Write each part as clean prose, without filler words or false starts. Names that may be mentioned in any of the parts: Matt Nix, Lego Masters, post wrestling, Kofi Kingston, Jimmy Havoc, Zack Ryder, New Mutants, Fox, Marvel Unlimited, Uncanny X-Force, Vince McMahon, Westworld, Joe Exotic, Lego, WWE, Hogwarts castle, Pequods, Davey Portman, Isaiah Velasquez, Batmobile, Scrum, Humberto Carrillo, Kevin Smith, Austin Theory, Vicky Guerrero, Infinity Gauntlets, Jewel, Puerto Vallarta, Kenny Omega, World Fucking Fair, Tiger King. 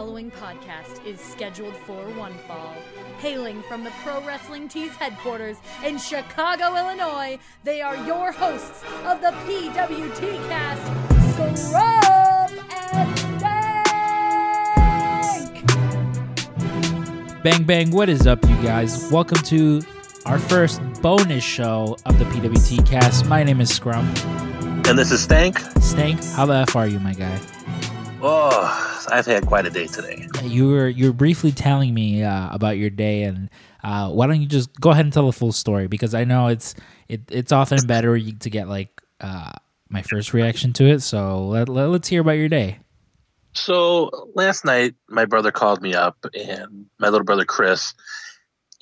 following podcast is scheduled for one fall. Hailing from the Pro Wrestling Tees headquarters in Chicago, Illinois, they are your hosts of the PWT cast, Scrum and Stank! Bang, bang, what is up, you guys? Welcome to our first bonus show of the PWT cast. My name is Scrum. And this is Stank. Stank, how the F are you, my guy? Oh, I've had quite a day today. You were briefly telling me about your day, and why don't you just go ahead and tell the full story? Because I know it's often better to get like my first reaction to it. So let's hear about your day. So last night, my brother called me up, and my little brother Chris,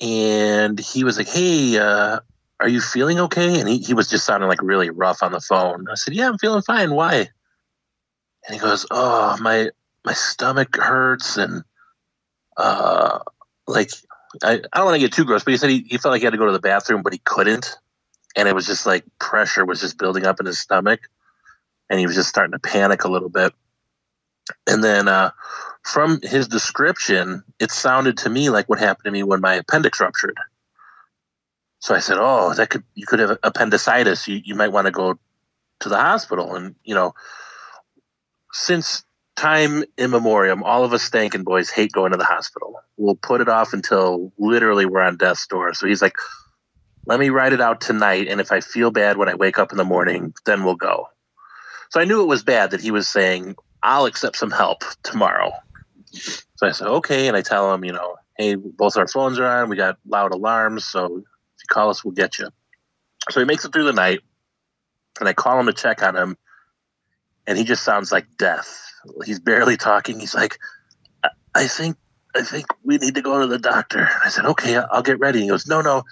and he was like, "Hey, are you feeling okay?" And he was just sounding like really rough on the phone. I said, "Yeah, I'm feeling fine. Why?" And he goes, "Oh, my stomach hurts," and I don't want to get too gross, but he said he felt like he had to go to the bathroom, but he couldn't, and it was just like pressure was just building up in his stomach, and he was just starting to panic a little bit. And then from his description, it sounded to me like what happened to me when my appendix ruptured. So I said, "Oh, you could have appendicitis. You might want to go to the hospital," and you know. Since time immemorial, all of us Stankin' boys hate going to the hospital. We'll put it off until literally we're on death's door. So he's like, "Let me ride it out tonight, and if I feel bad when I wake up in the morning, then we'll go." So I knew it was bad that he was saying, "I'll accept some help tomorrow." So I said, "Okay," and I tell him, you know, "Hey, both our phones are on. We got loud alarms, so if you call us, we'll get you." So he makes it through the night, and I call him to check on him. And he just sounds like death. He's barely talking. He's like, I think we need to go to the doctor. I said, "Okay, I'll get ready." He goes, No.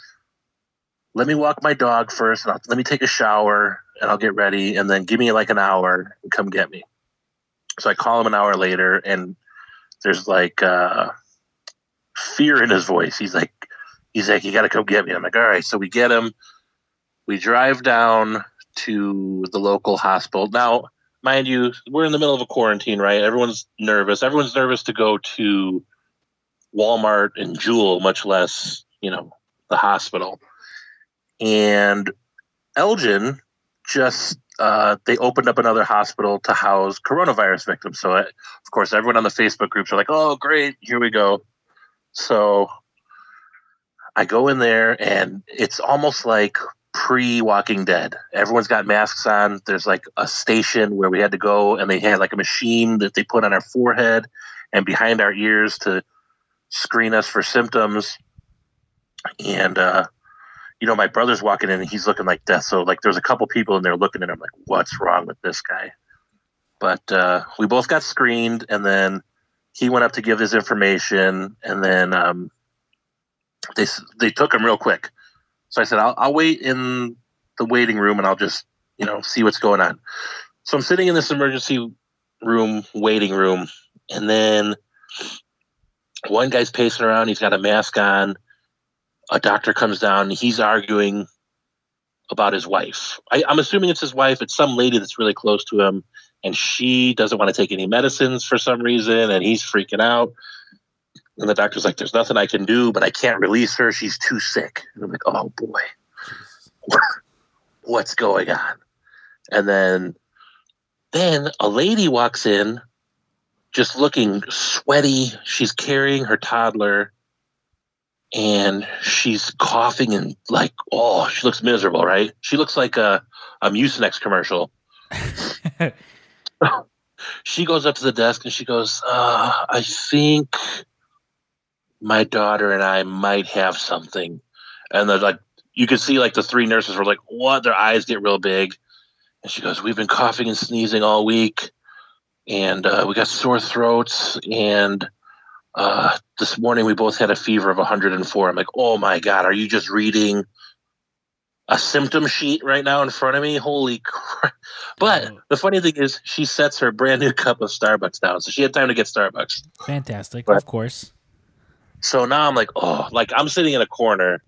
Let me walk my dog first. And let me take a shower, and I'll get ready. And then give me like an hour and come get me." So I call him an hour later, and there's like fear in his voice. He's like, "You got to come get me." I'm like, "All right." So we get him. We drive down to the local hospital. Now, mind you, we're in the middle of a quarantine, right? Everyone's nervous. Everyone's nervous to go to Walmart and Jewel, much less, you know, the hospital. And Elgin just, they opened up another hospital to house coronavirus victims. So, of course, everyone on the Facebook groups are like, "Oh, great, here we go." So I go in there, and it's almost like pre-Walking Dead. Everyone's got masks on. There's like a station where we had to go, and they had like a machine that they put on our forehead and behind our ears to screen us for symptoms. And you know, my brother's walking in, and he's looking like death. So like, there's a couple people in there looking at him like, "What's wrong with this guy?" But we both got screened, and then he went up to give his information, and then they took him real quick. So I said, I'll wait in the waiting room, and I'll just, you know, see what's going on. So I'm sitting in this emergency room, waiting room, and then one guy's pacing around. He's got a mask on. A doctor comes down. He's arguing about his wife. I'm assuming it's his wife. It's some lady that's really close to him, and she doesn't want to take any medicines for some reason, and he's freaking out. And the doctor's like, "There's nothing I can do, but I can't release her. She's too sick." And I'm like, "Oh, boy. What's going on?" And then a lady walks in, just looking sweaty. She's carrying her toddler, and she's coughing and like, oh, she looks miserable, right? She looks like a Mucinex commercial. She goes up to the desk, and she goes, "I think my daughter and I might have something." And they're like, you could see like the three nurses were like, "What?" Their eyes get real big. And she goes, "We've been coughing and sneezing all week. And we got sore throats. And this morning we both had a fever of 104. I'm like, "Oh my God, are you just reading a symptom sheet right now in front of me? Holy crap." But the funny thing is, she sets her brand new cup of Starbucks down. So she had time to get Starbucks. Fantastic, but, of course. So now I'm like, oh, like I'm sitting in a corner.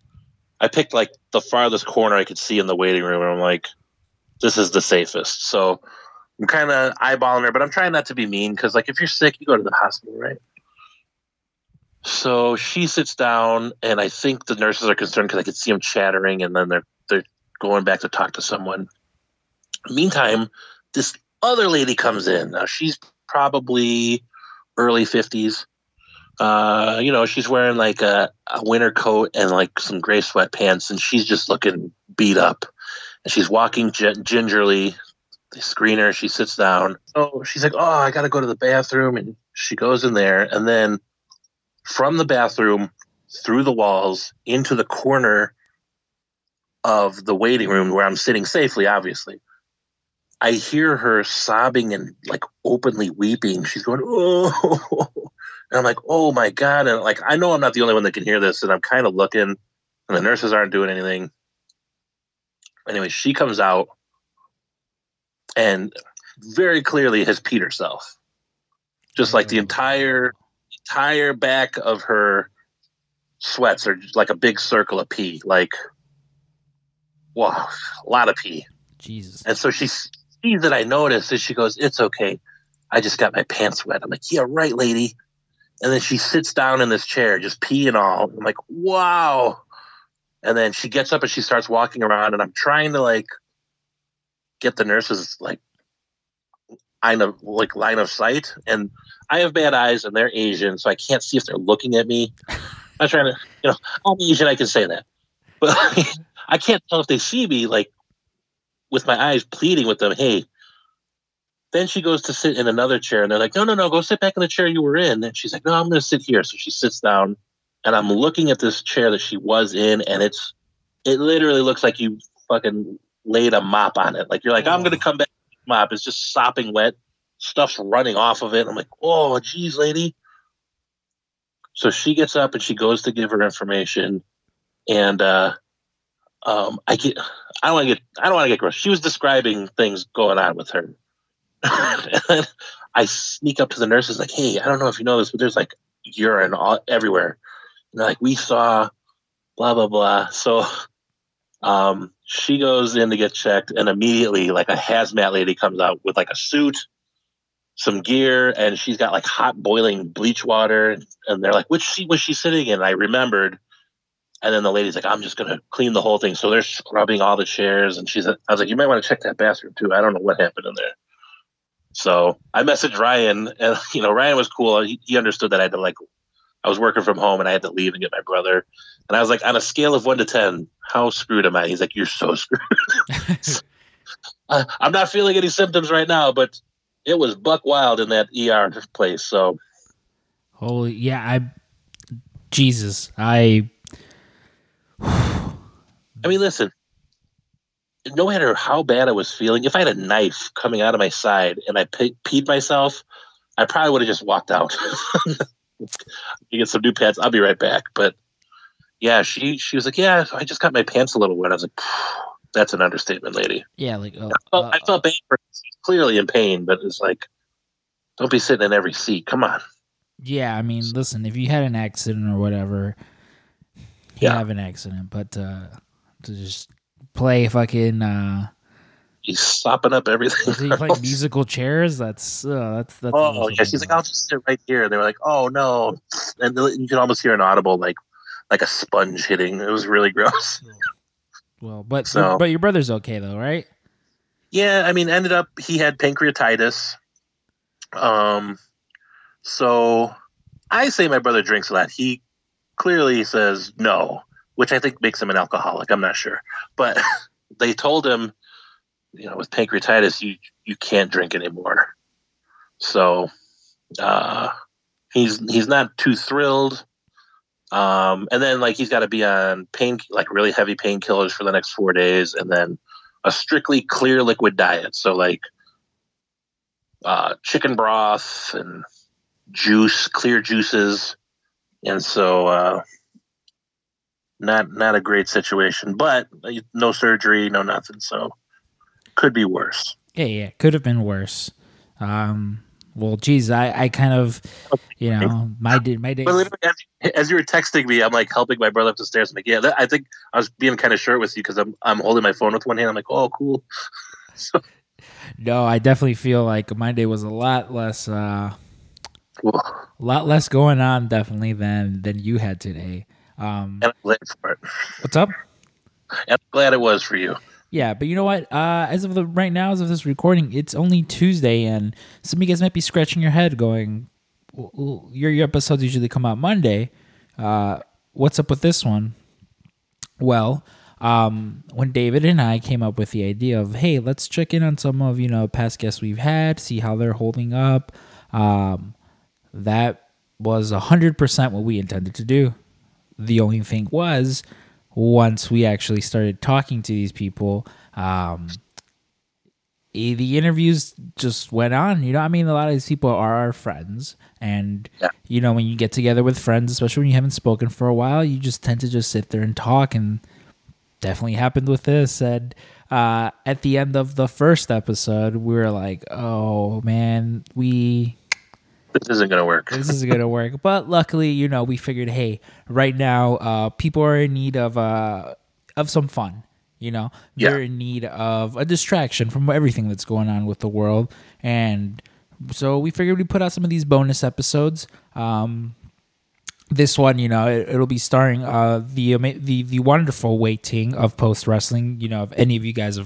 I picked like the farthest corner I could see in the waiting room. And I'm like, this is the safest. So I'm kind of eyeballing her, but I'm trying not to be mean. Cause like, if you're sick, you go to the hospital, right? So she sits down, and I think the nurses are concerned because I could see them chattering, and then they're going back to talk to someone. Meantime, this other lady comes in. Now, she's probably early 50s. She's wearing like a winter coat and like some gray sweatpants, and she's just looking beat up. And she's walking gingerly. They screen her. She sits down. Oh, she's like, I got to go to the bathroom. And she goes in there. And then from the bathroom, through the walls, into the corner of the waiting room where I'm sitting safely, obviously, I hear her sobbing and like openly weeping. She's going, oh. And I'm like, oh my God. And like, I know I'm not the only one that can hear this. And I'm kind of looking, and the nurses aren't doing anything. Anyway, she comes out and very clearly has peed herself. Just like the entire back of her sweats are just like a big circle of pee. Like, wow, a lot of pee. Jesus. And so she sees that I noticed, and she goes, it's okay. I just got my pants wet. I'm like, yeah, right, lady. And then she sits down in this chair, just pee and all. I'm like, wow. And then she gets up and she starts walking around, and I'm trying to like get the nurses line of sight. And I have bad eyes, and they're Asian, so I can't see if they're looking at me. I'm trying to, I'm Asian, I can say that. But I can't tell if they see me like with my eyes pleading with them, hey. Then she goes to sit in another chair, and they're like, no, go sit back in the chair you were in. And she's like, no, I'm going to sit here. So she sits down, and I'm looking at this chair that she was in, and it literally looks like you fucking laid a mop on it. Like, you're like, I'm going to come back and mop. It's just sopping wet. Stuff's running off of it. I'm like, oh, geez, lady. So she gets up, and she goes to give her information, and I don't want to get gross. She was describing things going on with her. And then I sneak up to the nurses like, hey, I don't know if you know this, but there's like urine all everywhere. And they're like, we saw blah, blah, blah. So she goes in to get checked, and immediately like a hazmat lady comes out with like a suit, some gear, and she's got like hot boiling bleach water. And they're like, which seat was she sitting in? And I remembered. And then the lady's like, I'm just going to clean the whole thing. So they're scrubbing all the chairs. And I was like, you might want to check that bathroom too. I don't know what happened in there. So I messaged Ryan, and Ryan was cool. He understood that I had to I was working from home, and I had to leave and get my brother. And I was like, on a scale of 1 to 10, how screwed am I? He's like, you're so screwed. I'm not feeling any symptoms right now, but it was buck wild in that ER place. So, holy yeah, I mean, listen. No matter how bad I was feeling, if I had a knife coming out of my side and I peed myself, I probably would have just walked out. You get some new pants. I'll be right back. But yeah, she was like, yeah, I just got my pants a little wet. I was like, that's an understatement, lady. Yeah, like I felt bad for her. She's clearly in pain, but it's like, don't be sitting in every seat. Come on. Yeah, I mean, listen, if you had an accident or whatever, have an accident, but to just play fucking he's sopping up everything. Did you play musical chairs? That's oh yeah, she's like, I'll just sit right here, and they were like, oh no. And you can almost hear an audible like a sponge hitting. It was really gross. Well, but so, but your brother's okay though, right? Yeah, I mean, ended up he had pancreatitis. So I say my brother drinks a lot. He clearly says no, which I think makes him an alcoholic. I'm not sure. But they told him, with pancreatitis, you can't drink anymore. So he's not too thrilled. And then, he's got to be on really heavy painkillers for the next 4 days, and then a strictly clear liquid diet. So, chicken broth and juice, clear juices. And so... Not a great situation, but no surgery, no nothing, so could be worse. Yeah, could have been worse. Well, geez, I kind of, my day. But literally, as you were texting me, I'm helping my brother up the stairs. I'm like, yeah, I think I was being kind of short with you because I'm holding my phone with one hand. I'm like, oh, cool. So, no, I definitely feel like my day was a lot less. A lot less going on, definitely, than you had today. And I'm glad for it. What's up? I'm glad it was for you. Yeah, but you know what? As of this recording, it's only Tuesday, and some of you guys might be scratching your head going, your episodes usually come out Monday. What's up with this one? Well, when David and I came up with the idea of, hey, let's check in on some of, past guests we've had, see how they're holding up. That was 100% what we intended to do. The only thing was, once we actually started talking to these people, the interviews just went on. A lot of these people are our friends, and when you get together with friends, especially when you haven't spoken for a while, you just tend to just sit there and talk. And definitely happened with this. And at the end of the first episode, we were like, "Oh man, this isn't gonna work." This isn't gonna work. But luckily, we figured, hey, right now, people are in need of some fun. They're in need of a distraction from everything that's going on with the world, and so we figured we'd put out some of these bonus episodes. This one, it'll be starring the wonderful Wai Ting of Post Wrestling. If any of you guys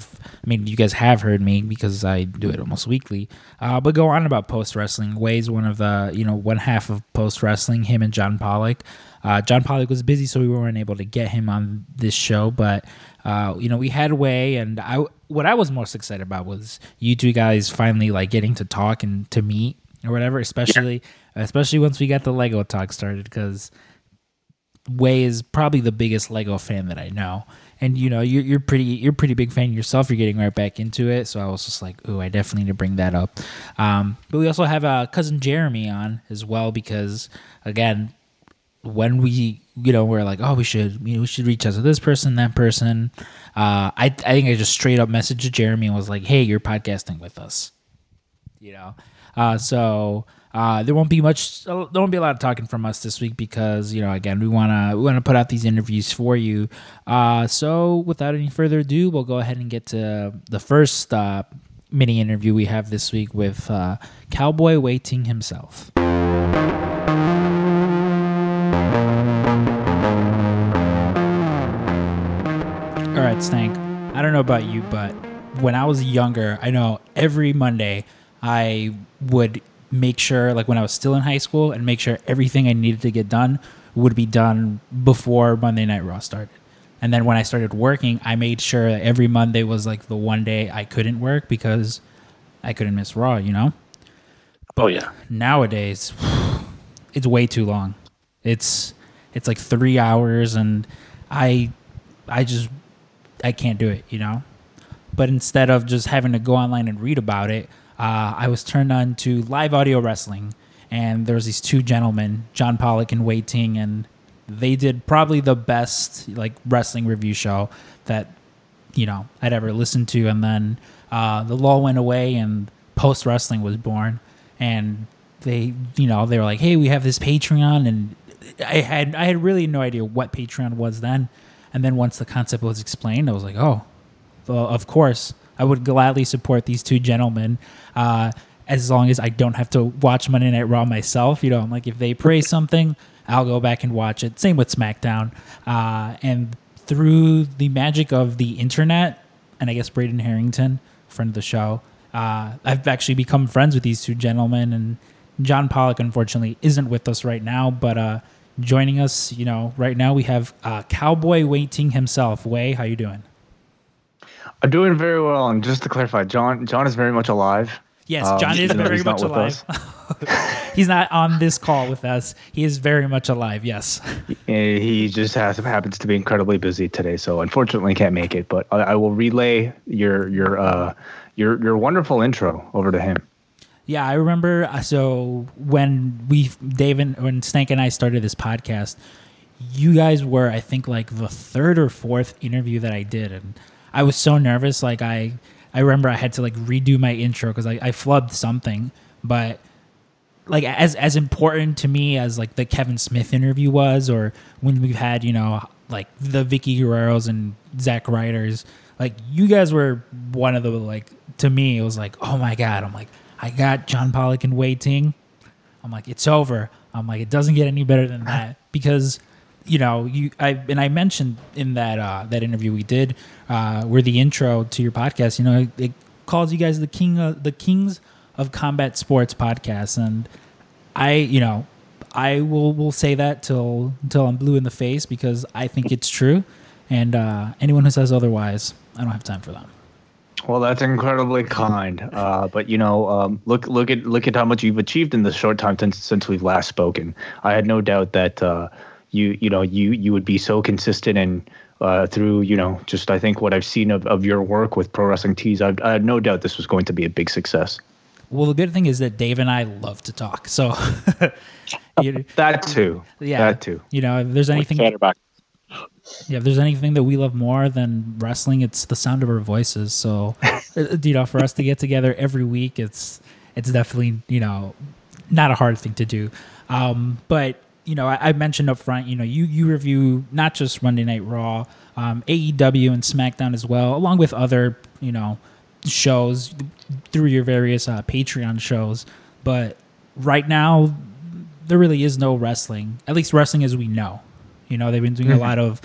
you guys have heard me because I do it almost weekly. But go on about Post Wrestling. Wai's one of the one half of Post Wrestling. Him and John Pollock. John Pollock was busy, so we weren't able to get him on this show. But we had Wai, and what I was most excited about was you two guys finally getting to talk and to meet or whatever, especially. Yeah. Especially once we got the Lego talk started, because Wai is probably the biggest Lego fan that I know, and you're pretty big fan yourself. You're getting right back into it, so I was just like, "Ooh, I definitely need to bring that up." But we also have cousin Jeremy on as well, because again, when we we're like, "Oh, we should reach out to this person, that person," I think I just straight up messaged Jeremy and was like, "Hey, you're podcasting with us," so. There won't be a lot of talking from us this week because, again, we wanna put out these interviews for you. So without any further ado, we'll go ahead and get to the first mini interview we have this week with Cowboy Wai Ting himself. All right, Stank. I don't know about you, but when I was younger, I know every Monday I would make sure, when I was still in high school, and make sure everything I needed to get done would be done before Monday Night Raw started. And then when I started working, I made sure that every Monday was the one day I couldn't work because I couldn't miss Raw, But nowadays, it's way too long. It's 3 hours, and I can't do it, But instead of just having to go online and read about it, I was turned on to live audio wrestling, and there was these two gentlemen, John Pollock and Wai Ting, and they did probably the best wrestling review show that I'd ever listened to. And then the lull went away, and Post Wrestling was born. And they they were like, "Hey, we have this Patreon," and I had really no idea what Patreon was then. And then once the concept was explained, I was like, "Oh, well, of course." I would gladly support these two gentlemen as long as I don't have to watch Monday Night Raw myself. I'm like, if they praise something, I'll go back and watch it. Same with SmackDown. And through the magic of the internet, and I guess Braden Herrington, friend of the show, I've actually become friends with these two gentlemen. And John Pollock, unfortunately, isn't with us right now, but joining us, right now we have Cowboy Wai Ting himself. Wai, how you doing? I'm doing very well, and just to clarify, John is very much alive. Yes, John is very much alive. He's not on this call with us. He is very much alive, yes. He just happens to be incredibly busy today, so unfortunately can't make it, but I will relay your wonderful intro over to him. Yeah, I remember, so when Stank and I started this podcast, you guys were, I think, the third or fourth interview that I did, and I was so nervous. I remember I had to redo my intro because I flubbed something. But as important to me as the Kevin Smith interview was, or when we've had the Vicky Guerreros and Zack Ryders, you guys were one of the to me it was oh my god, I got John Pollock and Wai Ting. I'm like, it's over. I'm like, it doesn't get any better than that, because, you know, I mentioned in that interview we did, where the intro to your podcast, you know, it calls you guys the kings of combat sports podcasts, and I will say that till I'm blue in the face, because I think it's true, and anyone who says otherwise, I don't have time for them. Well, that's incredibly kind, but you know, look at how much you've achieved in the short time since we've last spoken. I had no doubt that you would be so consistent, and through, you know, just I think what I've seen of your work with Pro Wrestling Tees, I had no doubt this was going to be a big success. Well, the good thing is that Dave and I love to talk, so that too. You know, if there's anything. Yeah, if there's anything that we love more than wrestling, it's the sound of our voices. So, you know, for us to get together every week, it's definitely, you know, not a hard thing to do. But, you know, I mentioned up front, you know, you review not just Monday Night Raw, AEW and SmackDown as well, along with other, you know, shows through your various Patreon shows. But right now, there really is no wrestling, at least wrestling as we know. You know, they've been doing a lot of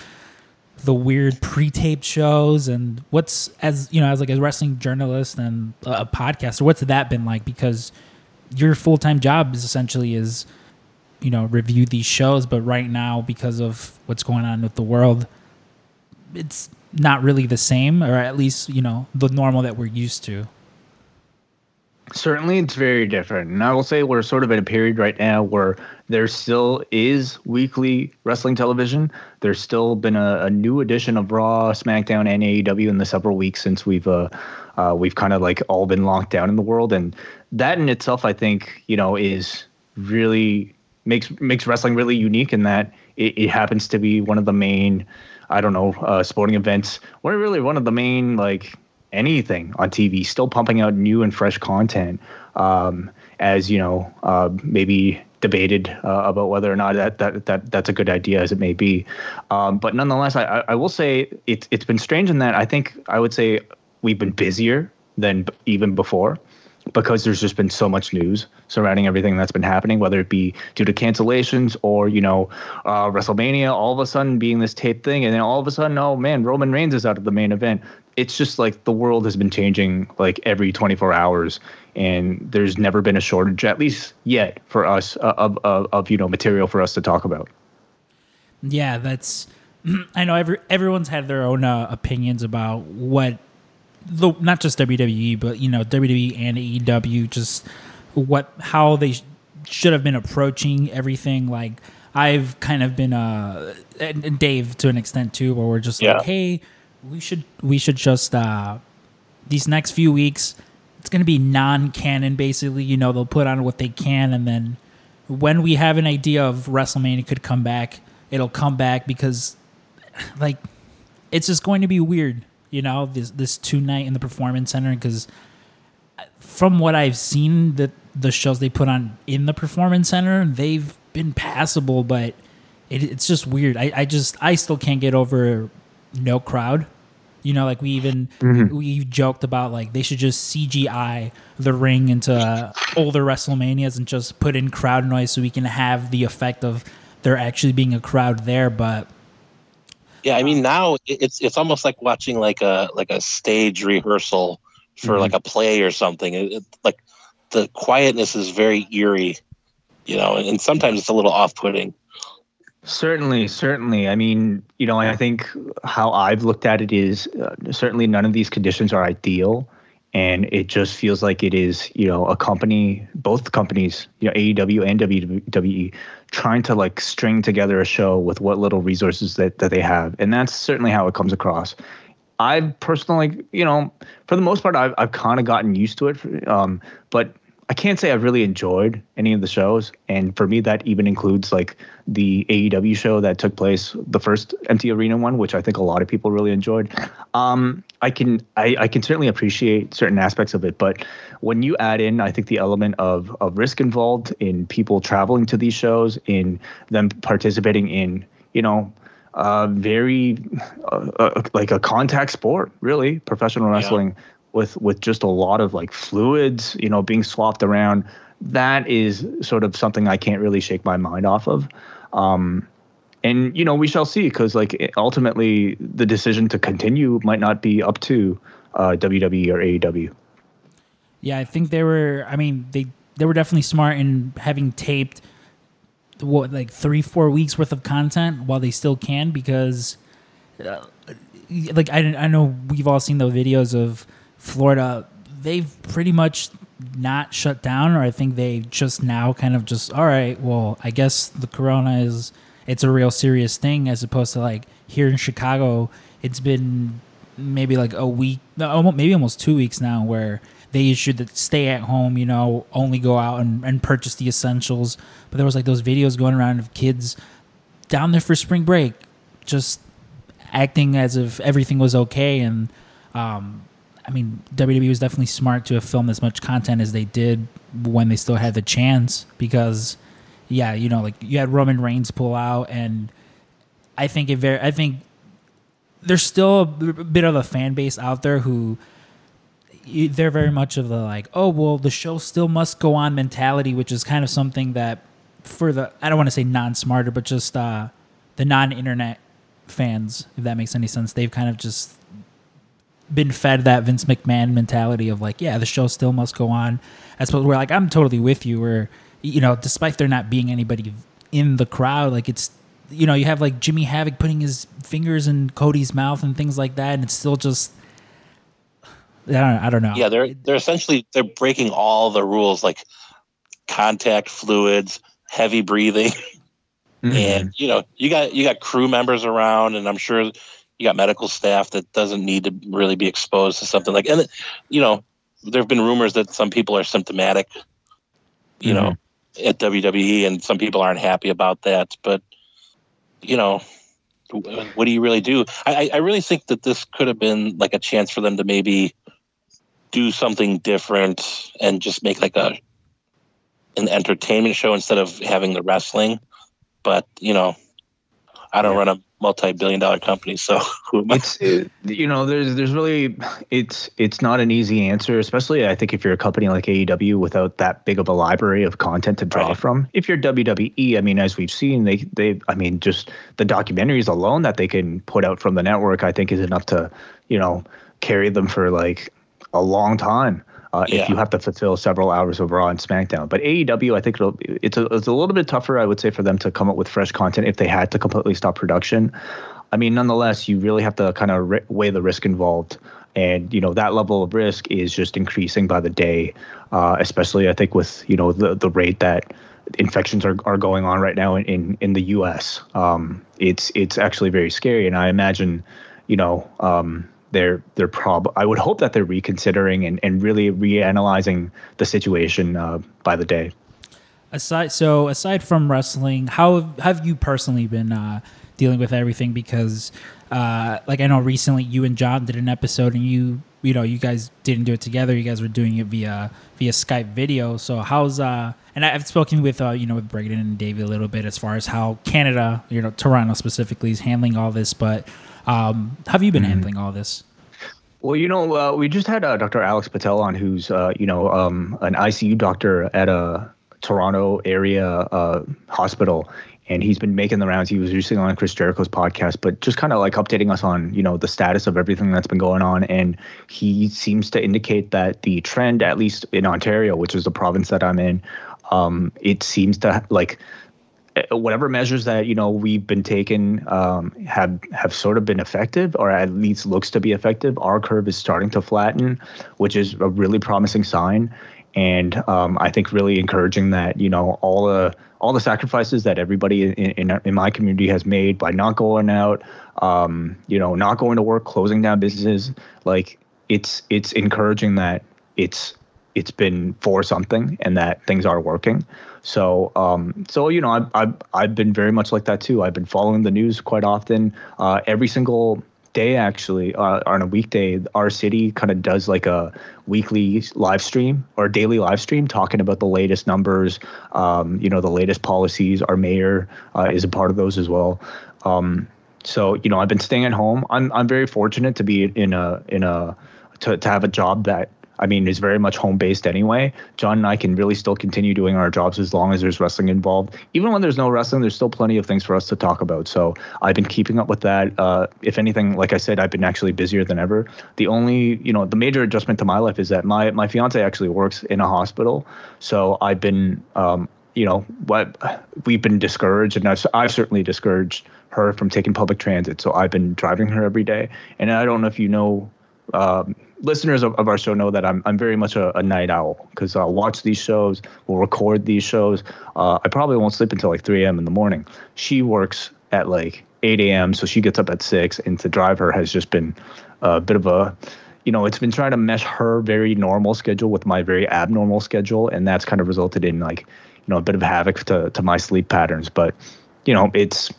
the weird pre-taped shows, and what's, as you know, as like a wrestling journalist and a podcaster, what's that been like? Because your full-time job is essentially is, you know, review these shows, but right now, because of what's going on with the world, it's not really the same, or at least, you know, the normal that we're used to. Certainly, it's very different. And I will say we're sort of in a period right now where there still is weekly wrestling television. There's still been a new edition of Raw, SmackDown, and AEW in the several weeks since we've kind of like all been locked down in the world. And that in itself, I think, you know, is really makes wrestling really unique in that it happens to be one of the main, I don't know, sporting events, or really one of the main, like, anything on TV, still pumping out new and fresh content, as you know, maybe debated about whether or not that's a good idea as it may be. But nonetheless, I will say it's been strange in that I think I would say we've been busier than even before, because there's just been so much news surrounding everything that's been happening, whether it be due to cancellations or, you know, WrestleMania all of a sudden being this taped thing. And then all of a sudden, oh man, Roman Reigns is out of the main event. It's just like the world has been changing like every 24 hours, and there's never been a shortage, at least yet for us, of, you know, material for us to talk about. Yeah, that's, I know everyone's had their own opinions about what, not just WWE, but, you know, WWE and AEW, just how they should have been approaching everything. Like, I've kind of been, and Dave to an extent too, where we're just like, hey, we should just, these next few weeks, it's going to be non-canon basically. You know, they'll put on what they can, and then when we have an idea of WrestleMania could come back, it'll come back, because, like, it's just going to be weird. You know, this two night in the Performance Center, because from what I've seen, that the shows they put on in the Performance Center, they've been passable, but it's just weird. I still can't get over no crowd. You know, like we joked about, like, they should just CGI the ring into older WrestleManias and just put in crowd noise so we can have the effect of there actually being a crowd there, but. Yeah, I mean, now it's almost like watching like a stage rehearsal for like a play or something. It, like, the quietness is very eerie, you know, and sometimes it's a little off-putting. Certainly. I mean, you know, I think how I've looked at it is certainly none of these conditions are ideal. And it just feels like it is, you know, both companies, you know, AEW and WWE, trying to like string together a show with what little resources that they have. And that's certainly how it comes across. I've personally, you know, for the most part, I've kind of gotten used to it. But I can't say I've really enjoyed any of the shows. And for me, that even includes like the AEW show that took place, the first empty arena one, which I think a lot of people really enjoyed. I can certainly appreciate certain aspects of it. But when you add in, I think, the element of risk involved in people traveling to these shows, in them participating in, you know, like a contact sport, really, professional wrestling. With just a lot of like fluids, you know, being swapped around, that is sort of something I can't really shake my mind off of. And, you know, we shall see, because, like, ultimately the decision to continue might not be up to WWE or AEW. Yeah, I think they were, I mean, they were definitely smart in having taped, what, like 3-4 weeks worth of content while they still can, because, like, I know we've all seen the videos of Florida. They've pretty much not shut down, or I think they just now kind of just, all right, well, I guess the corona is... it's a real serious thing, as opposed to, like, here in Chicago, it's been maybe like a week, maybe almost 2 weeks now, where they issued the stay at home, you know, only go out and purchase the essentials. But there was, like, those videos going around of kids down there for spring break, just acting as if everything was okay. And, I mean, WWE was definitely smart to have filmed as much content as they did when they still had the chance, because... yeah, you know, like, you had Roman Reigns pull out, and I think there's still a bit of a fan base out there who they're very much of the, like, oh, well, the show still must go on mentality, which is kind of something that for the, I don't want to say non-smarter, but just the non-internet fans, if that makes any sense, they've kind of just been fed that Vince McMahon mentality of, like, yeah, the show still must go on. I suppose we're like, I'm totally with you, where, you know, despite there not being anybody in the crowd, like, it's, you know, you have, like, Jimmy Havoc putting his fingers in Cody's mouth and things like that, and it's still just, I don't know. Yeah, they're essentially, they're breaking all the rules, like contact fluids, heavy breathing, mm-hmm. and, you know, you got crew members around, and I'm sure you got medical staff that doesn't need to really be exposed to something like, and, you know, there have been rumors that some people are symptomatic, you mm-hmm. know, at WWE, and some people aren't happy about that, but, you know, what do you really do? I really think that this could have been, like, a chance for them to maybe do something different and just make, like, an entertainment show instead of having the wrestling. But, you know, I don't run a multi-billion-dollar company, so who am I? You know, there's really, it's not an easy answer, especially I think if you're a company like AEW without that big of a library of content to draw from. If you're WWE, I mean, as we've seen, they I mean, just the documentaries alone that they can put out from the network, I think, is enough to, you know, carry them for, like, a long time. If you have to fulfill several hours of Raw and SmackDown. But AEW, I think it's a little bit tougher, I would say, for them to come up with fresh content if they had to completely stop production. I mean, nonetheless, you really have to kind of weigh the risk involved. And, you know, that level of risk is just increasing by the day, especially, I think, with, you know, the rate that infections are going on right now in the U.S. It's actually very scary. And I imagine, you know... They're I would hope that they're reconsidering and really reanalyzing the situation by the day. Aside from wrestling, how have you personally been dealing with everything? Because, like, I know recently you and John did an episode, and you know, you guys didn't do it together. You guys were doing it via Skype video. So how's and I've spoken with you know, with Braden and David a little bit as far as how Canada, you know, Toronto specifically, is handling all this, but. How have you been handling all this? Well, you know, we just had Dr. Alex Patel on, who's, you know, an ICU doctor at a Toronto area hospital, and he's been making the rounds. He was recently on Chris Jericho's podcast, but just kind of, like, updating us on, you know, the status of everything that's been going on. And he seems to indicate that the trend, at least in Ontario, which is the province that I'm in, it seems to, like... whatever measures that, you know, we've been taking have sort of been effective, or at least looks to be effective. Our curve is starting to flatten, which is a really promising sign. And I think really encouraging that, you know, all the sacrifices that everybody in my community has made by not going out, you know, not going to work, closing down businesses, like, it's encouraging that it's been for something and that things are working. So, you know, I've been very much like that too. I've been following the news quite often, every single day, actually, on a weekday. Our city kind of does, like, a weekly live stream or daily live stream talking about the latest numbers, you know, the latest policies. Our mayor is a part of those as well. So, you know, I've been staying at home. I'm very fortunate to be to have a job that I mean, is very much home-based anyway. John and I can really still continue doing our jobs as long as there's wrestling involved. Even when there's no wrestling, there's still plenty of things for us to talk about. So I've been keeping up with that. If anything, like I said, I've been actually busier than ever. The only, you know, the major adjustment to my life is that my fiance actually works in a hospital. So I've been, you know, we've been discouraged, and I've certainly discouraged her from taking public transit. So I've been driving her every day. And I don't know if you know, listeners of our show know that I'm very much a night owl, because I'll watch these shows, we'll record these shows. I probably won't sleep until like 3 a.m. in the morning. She works at like 8 a.m., so she gets up at 6, and to drive her has just been a bit of a, you know, it's been trying to mesh her very normal schedule with my very abnormal schedule, and that's kind of resulted in, like, you know, a bit of havoc to my sleep patterns. But, you know, it's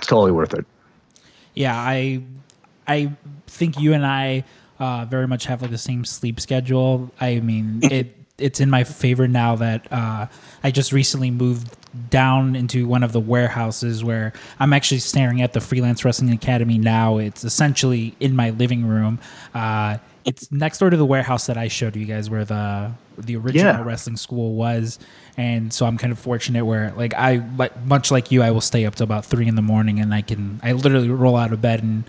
totally worth it. Yeah, I think you and I very much have like the same sleep schedule. I mean, it's in my favor now that I just recently moved down into one of the warehouses where I'm actually staring at the Freelance Wrestling Academy now. It's essentially in my living room. It's next door to the warehouse that I showed you guys where the original wrestling school was. And so I'm kind of fortunate where, like, much like you, I will stay up to about 3 a.m. and I literally roll out of bed and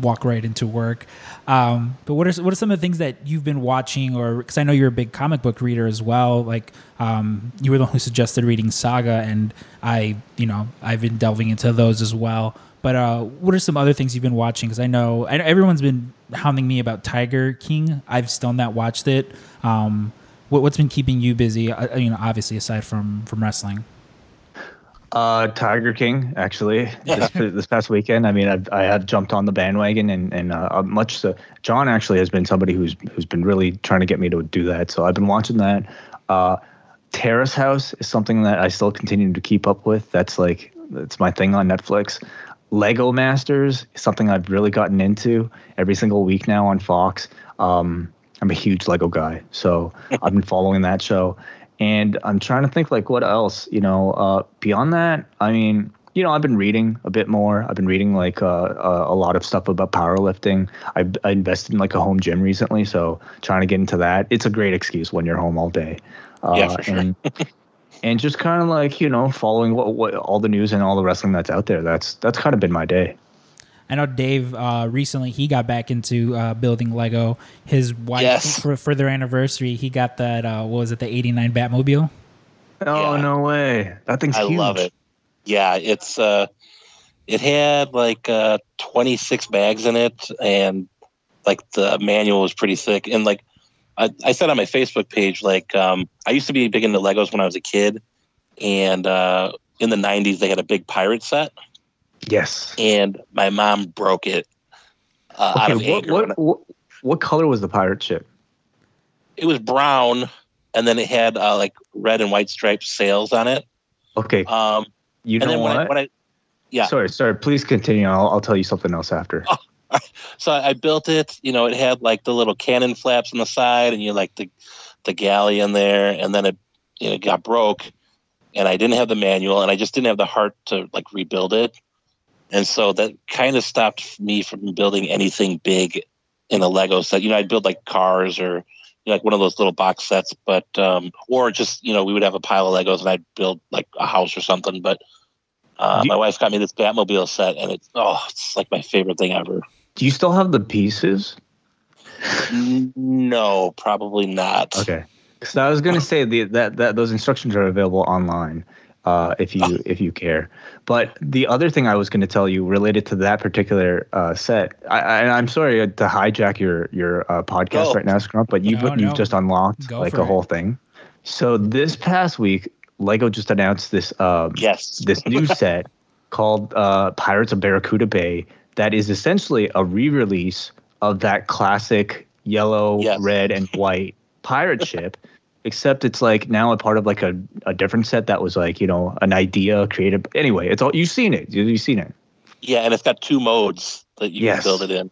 walk right into work. But what are some of the things that you've been watching? Or, because I know you're a big comic book reader as well. Like, you were the one who suggested reading Saga, and I've been delving into those as well. But what are some other things you've been watching? Because I know everyone's been hounding me about Tiger King. I've still not watched it. What's been keeping you busy? You know, obviously aside from wrestling. Tiger King, actually, this past weekend. I mean, I had jumped on the bandwagon, and much so, John actually has been somebody who's been really trying to get me to do that. So I've been watching that. Terrace House is something that I still continue to keep up with. That's my thing on Netflix. Lego Masters is something I've really gotten into every single week now on Fox. I'm a huge Lego guy, so I've been following that show. And I'm trying to think, like, what else, you know, beyond that. I mean, you know, I've been reading a bit more. I've been reading, like, a lot of stuff about powerlifting. I invested in, like, a home gym recently, so trying to get into that. It's a great excuse when you're home all day. Yeah, for sure. and just kind of, like, you know, following what all the news and all the wrestling that's out there. That's kind of been my day. I know Dave, recently he got back into building Lego. His wife, for their anniversary, he got that, the 89 Batmobile? Oh, yeah. No way. That thing's huge. I love it. Yeah, it's it had, like, 26 bags in it, and, like, the manual was pretty thick. And, like, I said on my Facebook page, like, I used to be big into Legos when I was a kid, and in the 90s they had a big pirate set. Yes. And my mom broke it out of anger. What color was the pirate ship? It was brown, and then it had like red and white striped sails on it. Okay. You know what? Sorry. Please continue. I'll tell you something else after. Oh, so I built it. You know, it had like the little cannon flaps on the side, and you like the galley in there, and then it got broke, and I didn't have the manual, and I just didn't have the heart to like rebuild it. And so that kind of stopped me from building anything big in a Lego set. You know, I'd build like cars or, you know, like one of those little box sets, but or just, you know, we would have a pile of Legos and I'd build like a house or something. But my wife got me this Batmobile set, and it's like my favorite thing ever. Do you still have the pieces? No, probably not. Okay, because I was going to say that those instructions are available online. If you care. But the other thing I was going to tell you related to that particular set, I'm sorry to hijack your podcast right now, Scrum, but you've just unlocked whole thing. So this past week, Lego just announced this this new set called Pirates of Barracuda Bay that is essentially a re-release of that classic yellow, red, and white pirate ship. Except it's like now a part of like a different set that was like, you know, an idea created. Anyway, it's all you've seen it. Yeah, and it's got two modes that you can build it in,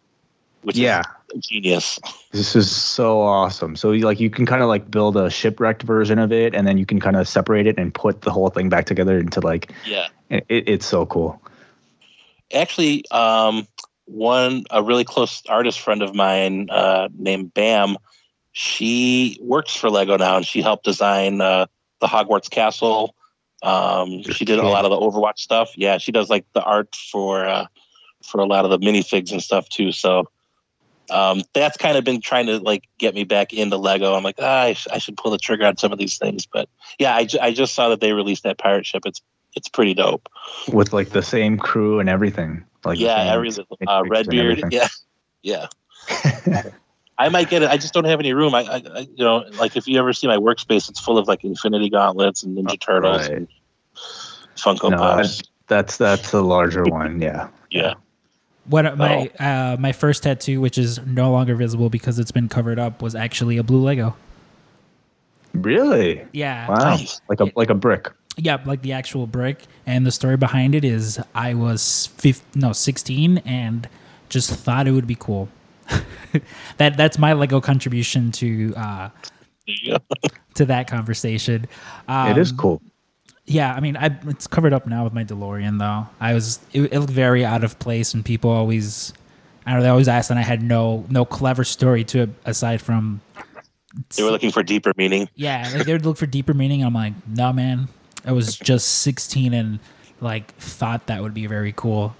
which is genius. This is so awesome. So like you can kind of like build a shipwrecked version of it, and then you can kind of separate it and put the whole thing back together into like It's so cool. Actually, a really close artist friend of mine named Bam. She works for Lego now, and she helped design the Hogwarts castle. She did a lot of the Overwatch stuff. Yeah, she does like the art for a lot of the minifigs and stuff too. So that's kind of been trying to like get me back into Lego. I'm like, I should pull the trigger on some of these things. But yeah, I just saw that they released that pirate ship. It's pretty dope. With like the same crew and everything. Like everything. Redbeard. Yeah. I might get it. I just don't have any room. I you know, like if you ever see my workspace, it's full of like Infinity Gauntlets and Ninja Turtles and Funko Pops. That's a larger one. Yeah. What my first tattoo, which is no longer visible because it's been covered up, was actually a blue Lego. Really? Yeah. Wow. Like a brick. Yeah, like the actual brick. And the story behind it is I was 16 and just thought it would be cool. That's my Lego contribution to that conversation. It is cool. Yeah, I mean, it's covered up now with my DeLorean though. It looked very out of place, and people always, I don't know, they always asked, and I had no clever story to it aside from they were looking for deeper meaning. Yeah, like they would look for deeper meaning. I'm like, no, man, I was just 16 and like thought that would be very cool.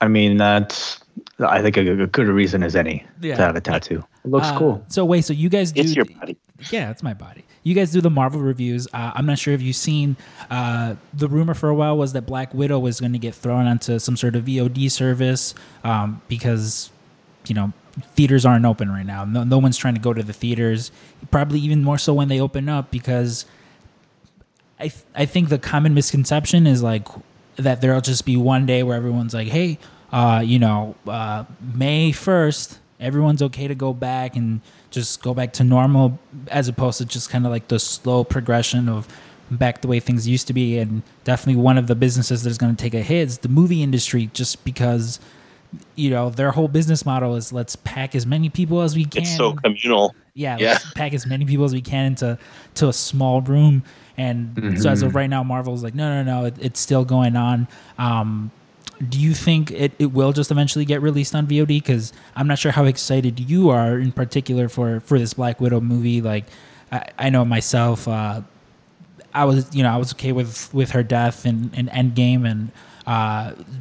I mean, that's. I think a good reason as any to have a tattoo. It looks cool. So wait, so you guys do... It's your body. Yeah, it's my body. You guys do the Marvel reviews. I'm not sure if you've seen... the rumor for a while was that Black Widow was going to get thrown onto some sort of VOD service because, you know, theaters aren't open right now. No one's trying to go to the theaters. Probably even more so when they open up, because I think the common misconception is like that there'll just be one day where everyone's like, hey... May 1st, everyone's okay to go back and just go back to normal, as opposed to just kind of like the slow progression of back the way things used to be. And definitely one of the businesses that's going to take a hit is the movie industry, just because, you know, their whole business model is let's pack as many people as we can. It's so communal. Yeah. Let's pack as many people as we can into a small room. And so as of right now, Marvel's like, no, it's still going on. Do you think it will just eventually get released on VOD? Because I'm not sure how excited you are in particular for this Black Widow movie. Like, I know myself, I was okay with her death and Endgame, and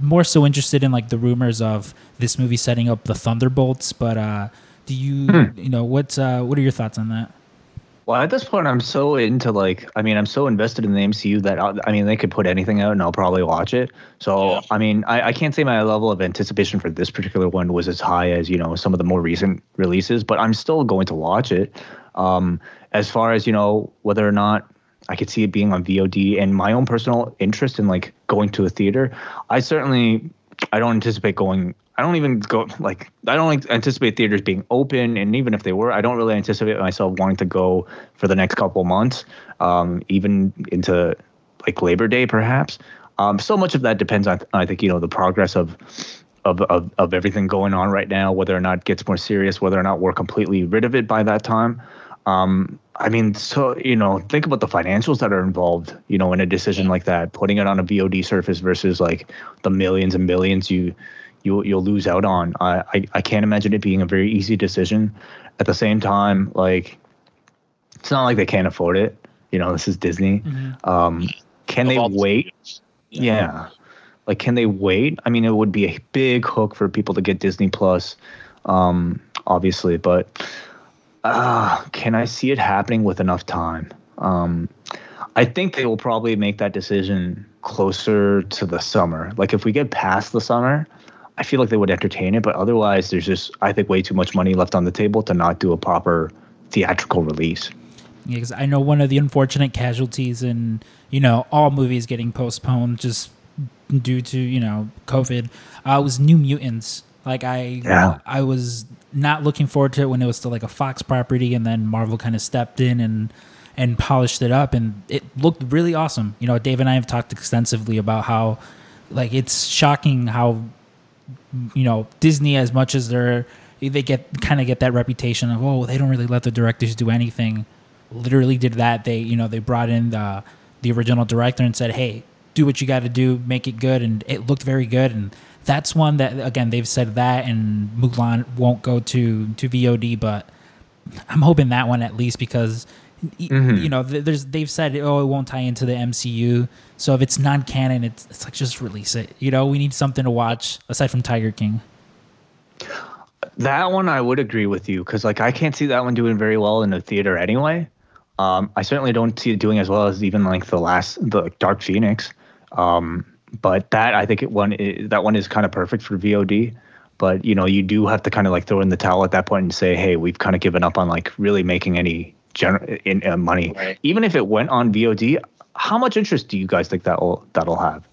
more so interested in like the rumors of this movie setting up the Thunderbolts. But do you you know what are your thoughts on that? Well, at this point, I'm so I'm so invested in the MCU that, they could put anything out and I'll probably watch it. So, yeah. I mean, I can't say my level of anticipation for this particular one was as high as, you know, some of the more recent releases, but I'm still going to watch it. As far as, you know, whether or not I could see it being on VOD and my own personal interest in, like, going to a theater, I don't anticipate going... I don't anticipate theaters being open, and even if they were, I don't really anticipate myself wanting to go for the next couple months, even into like Labor Day, perhaps. So much of that depends on, I think, you know, the progress of everything going on right now, whether or not it gets more serious, whether or not we're completely rid of it by that time. Think about the financials that are involved, you know, in a decision like that, putting it on a VOD surface versus like the millions and millions you'll lose out on. I can't imagine it being a very easy decision. At the same time, like, it's not like they can't afford it. You know, this is Disney. Can they wait? Yeah. Like, can they wait? I mean, it would be a big hook for people to get Disney Plus, obviously. But can I see it happening with enough time? I think they will probably make that decision closer to the summer. Like, if we get past the summer... I feel like they would entertain it, but otherwise there's just, I think, way too much money left on the table to not do a proper theatrical release. Yeah, because I know one of the unfortunate casualties in, you know, all movies getting postponed just due to, you know, COVID was New Mutants. Like I was not looking forward to it when it was still like a Fox property, and then Marvel kind of stepped in and polished it up, and it looked really awesome. You know, Dave and I have talked extensively about how, like, it's shocking how, you know, Disney, as much as they get that reputation of, oh, they don't really let the directors do anything, literally did that. They, you know, they brought in the original director and said, hey, do what you got to do, make it good, and it looked very good. And that's one that, again, they've said that, and Mulan won't go to VOD, but I'm hoping that one at least, because you know, they've said, oh, it won't tie into the MCU. So if it's non-canon, it's like, just release it. You know, we need something to watch aside from Tiger King. That one I would agree with you, because like I can't see that one doing very well in the theater anyway. I certainly don't see it doing as well as even like the Dark Phoenix. But that I think that one is kind of perfect for VOD. But you know, you do have to kind of like throw in the towel at that point and say, hey, we've kind of given up on like really making any money. Right. Even if it went on VOD, how much interest do you guys think that'll have?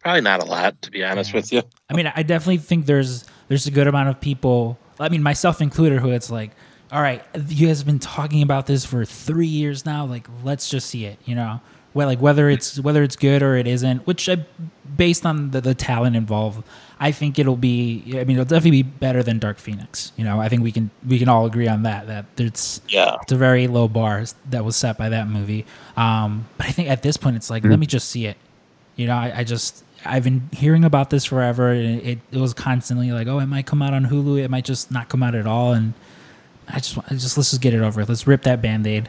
Probably not a lot, to be honest with you. I mean, I definitely think there's a good amount of people, I mean, myself included, who it's like, all right, you guys have been talking about this for 3 years now. Like, let's just see it, you know? Well, like whether it's good or it isn't, which based on the talent involved, I think it'll definitely be better than Dark Phoenix. You know, I think we can all agree on that it's a very low bar that was set by that movie. But I think at this point it's like, let me just see it. You know, I've been hearing about this forever, and it was constantly like, oh, it might come out on Hulu, it might just not come out at all, and I just let's just get it over with. Let's rip that Band-Aid.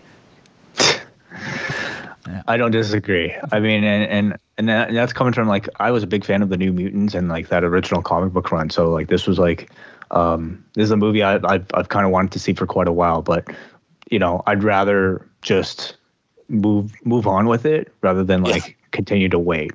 I don't disagree. I mean, and that's coming from like, I was a big fan of the New Mutants and like that original comic book run. So like this was like, this is a movie I've kind of wanted to see for quite a while. But you know, I'd rather just move on with it rather than like continue to wait.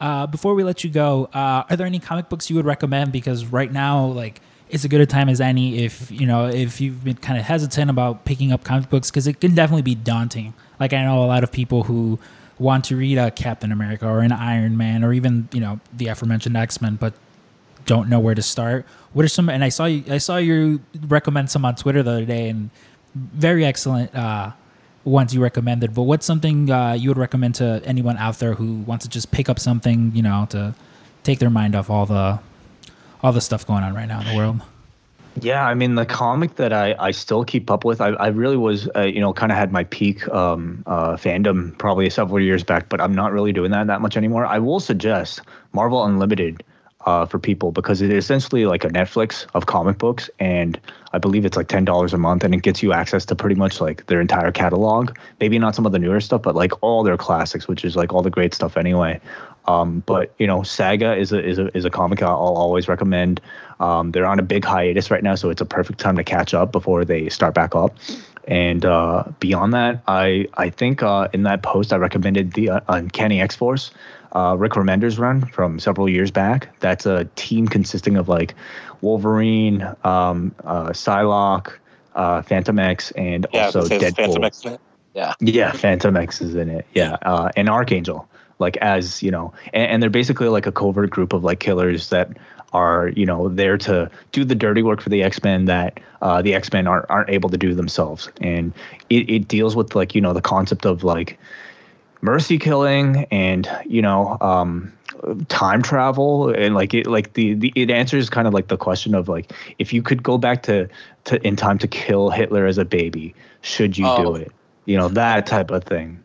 Before we let you go, are there any comic books you would recommend? Because right now, like, it's a good a time as any if you've been kind of hesitant about picking up comic books, because it can definitely be daunting. Like, I know a lot of people who want to read a Captain America or an Iron Man or even, you know, the aforementioned X-Men, but don't know where to start. What are some? And I saw you recommend some on Twitter the other day, and very excellent ones you recommended. But what's something you would recommend to anyone out there who wants to just pick up something, you know, to take their mind off all the stuff going on right now in the world? Yeah, I mean, the comic that I still keep up with, I really was, kind of had my peak fandom probably several years back, but I'm not really doing that much anymore. I will suggest Marvel Unlimited for people, because it is essentially like a Netflix of comic books, and I believe it's like $10 a month, and it gets you access to pretty much like their entire catalog. Maybe not some of the newer stuff, but like all their classics, which is like all the great stuff anyway. But you know, Saga is a comic I'll always recommend. They're on a big hiatus right now, so it's a perfect time to catch up before they start back up. And beyond that, I think in that post I recommended the Uncanny X-Force, Rick Remender's run from several years back. That's a team consisting of like Wolverine, Psylocke, Phantom X, and also Deadpool. Phantom X in it? Yeah, Phantom X is in it. Yeah, and Archangel. Like, as you know, and they're basically like a covert group of like killers that are, you know, there to do the dirty work for the X-Men that the X-Men aren't able to do themselves. And it deals with like, you know, the concept of like mercy killing and, you know, time travel, and like it answers kind of like the question of like, if you could go back to in time to kill Hitler as a baby, should you do it? You know, that type of thing.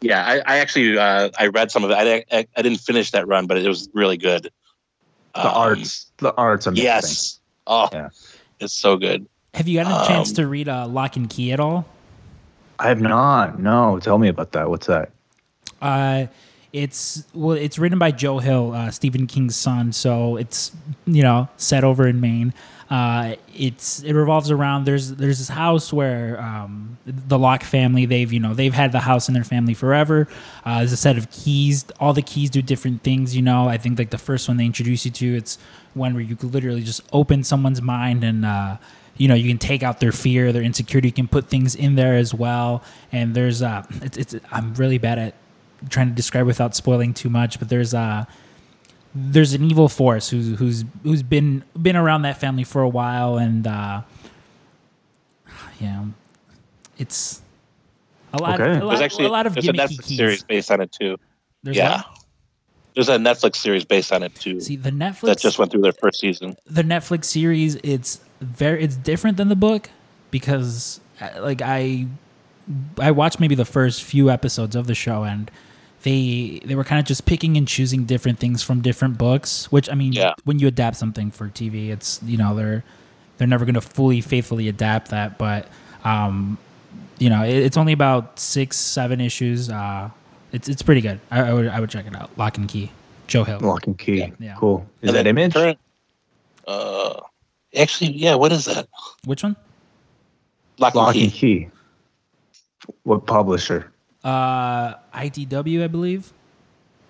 Yeah, I actually I read some of it. I didn't finish that run, but it was really good. The art's amazing. Yes. Oh, yeah. It's so good. Have you gotten a chance to read Lock and Key at all? I have not. No, tell me about that. What's that? It's written by Joe Hill, Stephen King's son. So it's, you know, set over in Maine. It revolves around there's this house where the Locke family, they've had the house in their family forever. There's a set of keys. All the keys do different things, you know. I think like the first one they introduce you to, it's one where you could literally just open someone's mind and you know, you can take out their fear, their insecurity. You can put things in there as well. And there's I'm really bad at trying to describe without spoiling too much, but there's an evil force who's been around that family for a while, and it's a lot. Okay. There's a lot of there's a Netflix series based on it too. There's a Netflix series based on it too. See, the Netflix that just went through their first season. The Netflix series, it's different than the book, because like I watched maybe the first few episodes of the show, and They were kind of just picking and choosing different things from different books, which, I mean, when you adapt something for TV, it's, you know, they're never going to fully faithfully adapt that. But you know, it's only about 6-7 issues. It's pretty good. I would check it out. Lock and Key, Joe Hill. Lock and Key. Yeah. Cool. Is that Image? Actually, yeah. What is that? Which one? Lock and Key. What publisher? IDW, I believe.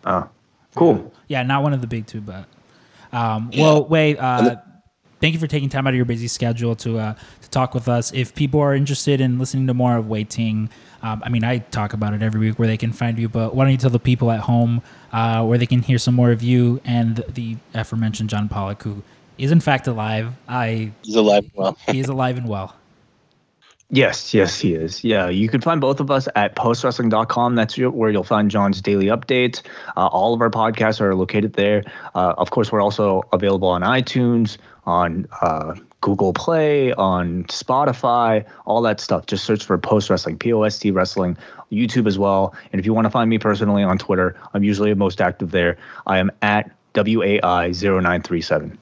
Oh, cool. Yeah, not one of the big two, but well, Wai, thank you for taking time out of your busy schedule to talk with us. If people are interested in listening to more of Wai Ting, I mean, I talk about it every week where they can find you, but why don't you tell the people at home where they can hear some more of you and the aforementioned John Pollock, who is in fact alive. He's alive and well. He is alive and well. Yes, he is. Yeah, you can find both of us at postwrestling.com. That's where you'll find John's daily updates. All of our podcasts are located there. Of course, we're also available on iTunes, on Google Play, on Spotify, all that stuff. Just search for Post Wrestling, P-O-S-T Wrestling, YouTube as well. And if you want to find me personally on Twitter, I'm usually most active there. I am at WAI0937.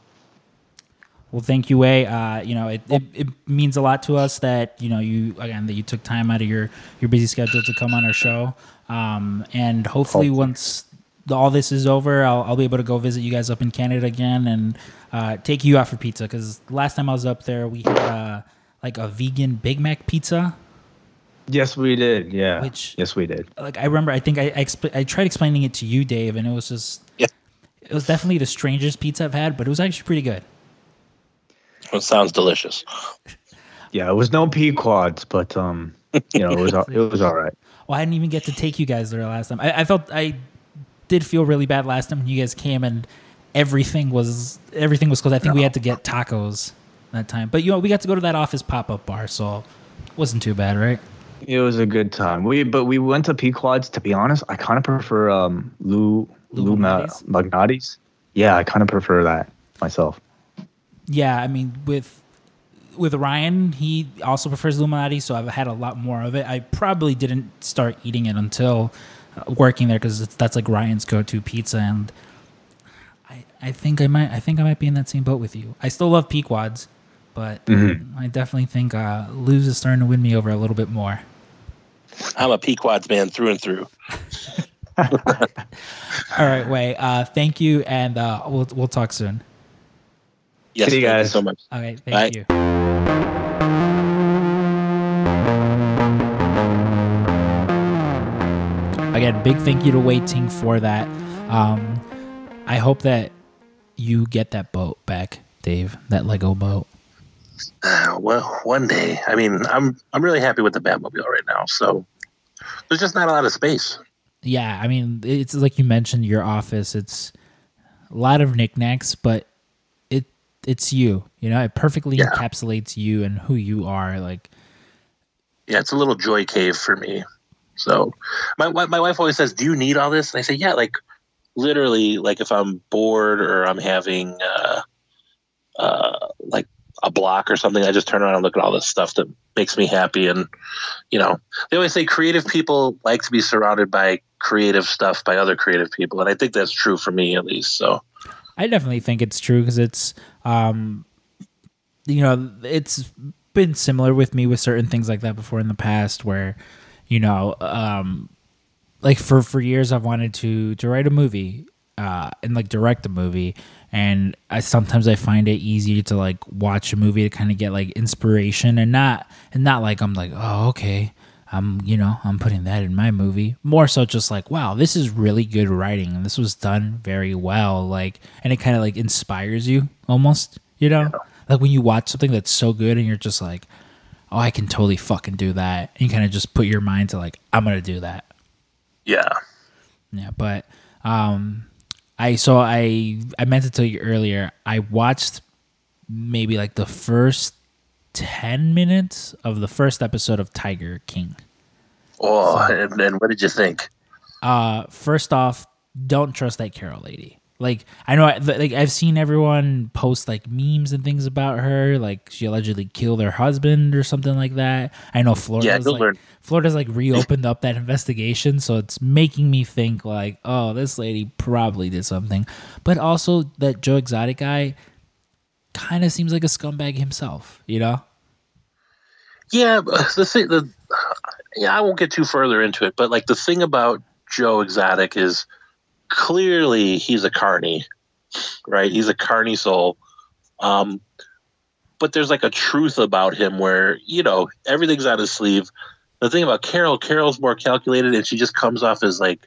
Well, thank you, Wai. You know, it means a lot to us that, you know, you took time out of your busy schedule to come on our show. And hopefully once all this is over, I'll be able to go visit you guys up in Canada again and take you out for pizza. Because last time I was up there, we had like a vegan Big Mac pizza. Yes, we did. Yeah. Yes, we did. Like I remember, I think I tried explaining it to you, Dave, and it was just it was definitely the strangest pizza I've had, but it was actually pretty good. It sounds delicious. Yeah, it was no Pequods, but you know, it was all right. Well, I didn't even get to take you guys there last time. I did feel really bad last time when you guys came and everything was closed. I think we had to get tacos that time, but you know, we got to go to that office pop-up bar, so it wasn't too bad, right? It was a good time. We went to Pequods. To be honest, I kind of prefer Lou Magnati's. Yeah, I kind of prefer that myself. Yeah, I mean, with Ryan, he also prefers Illuminati, so I've had a lot more of it. I probably didn't start eating it until working there, because that's like Ryan's go-to pizza, and I think I might be in that same boat with you. I still love Pequods, but I definitely think Lou's is starting to win me over a little bit more. I'm a Pequods man through and through. All right, Wai, thank you, and we'll talk soon. Yes, see you guys. Thank you so much. All right, thank you. Again, big thank you to Wai Ting for that. I hope that you get that boat back, Dave. That Lego boat. Well, one day. I mean, I'm really happy with the Batmobile right now. So there's just not a lot of space. Yeah, I mean, it's like you mentioned, your office. It's a lot of knickknacks, but it's you know, it perfectly encapsulates you and who you are. Like, yeah, it's a little joy cave for me. So my wife always says, do you need all this? And I say, yeah, like literally, like if I'm bored or I'm having like a block or something, I just turn around and look at all this stuff that makes me happy. And you know, they always say creative people like to be surrounded by creative stuff by other creative people, and I think that's true for me, at least. So I definitely think it's true, because it's, you know, it's been similar with me with certain things like that before in the past, where, you know, like for years I've wanted to write a movie and like direct a movie, and I sometimes find it easier to like watch a movie to kind of get like inspiration, and not like I'm like, oh, okay, I'm putting that in my movie. More so just like, wow, this is really good writing, and this was done very well. Like, and it kind of like inspires you almost, you know? Yeah. Like when you watch something that's so good and you're just like, oh, I can totally fucking do that. And you kind of just put your mind to like, I'm going to do that. Yeah. Yeah. But, I meant to tell you earlier, I watched maybe like the first 10 minutes of the first episode of Tiger King. Oh, so, and what did you think? First off, don't trust that Carol lady. Like, I know, like I've seen everyone post like memes and things about her. Like, she allegedly killed her husband or something like that. I know Florida's like reopened up that investigation, so it's making me think like, oh, this lady probably did something. But also that Joe Exotic guy, kind of seems like a scumbag himself, you know? Yeah, I won't get too further into it, but like the thing about Joe Exotic is clearly he's a carny, right? He's a carny soul. But there's like a truth about him where, you know, everything's on his sleeve. The thing about Carol's more calculated, and she just comes off as like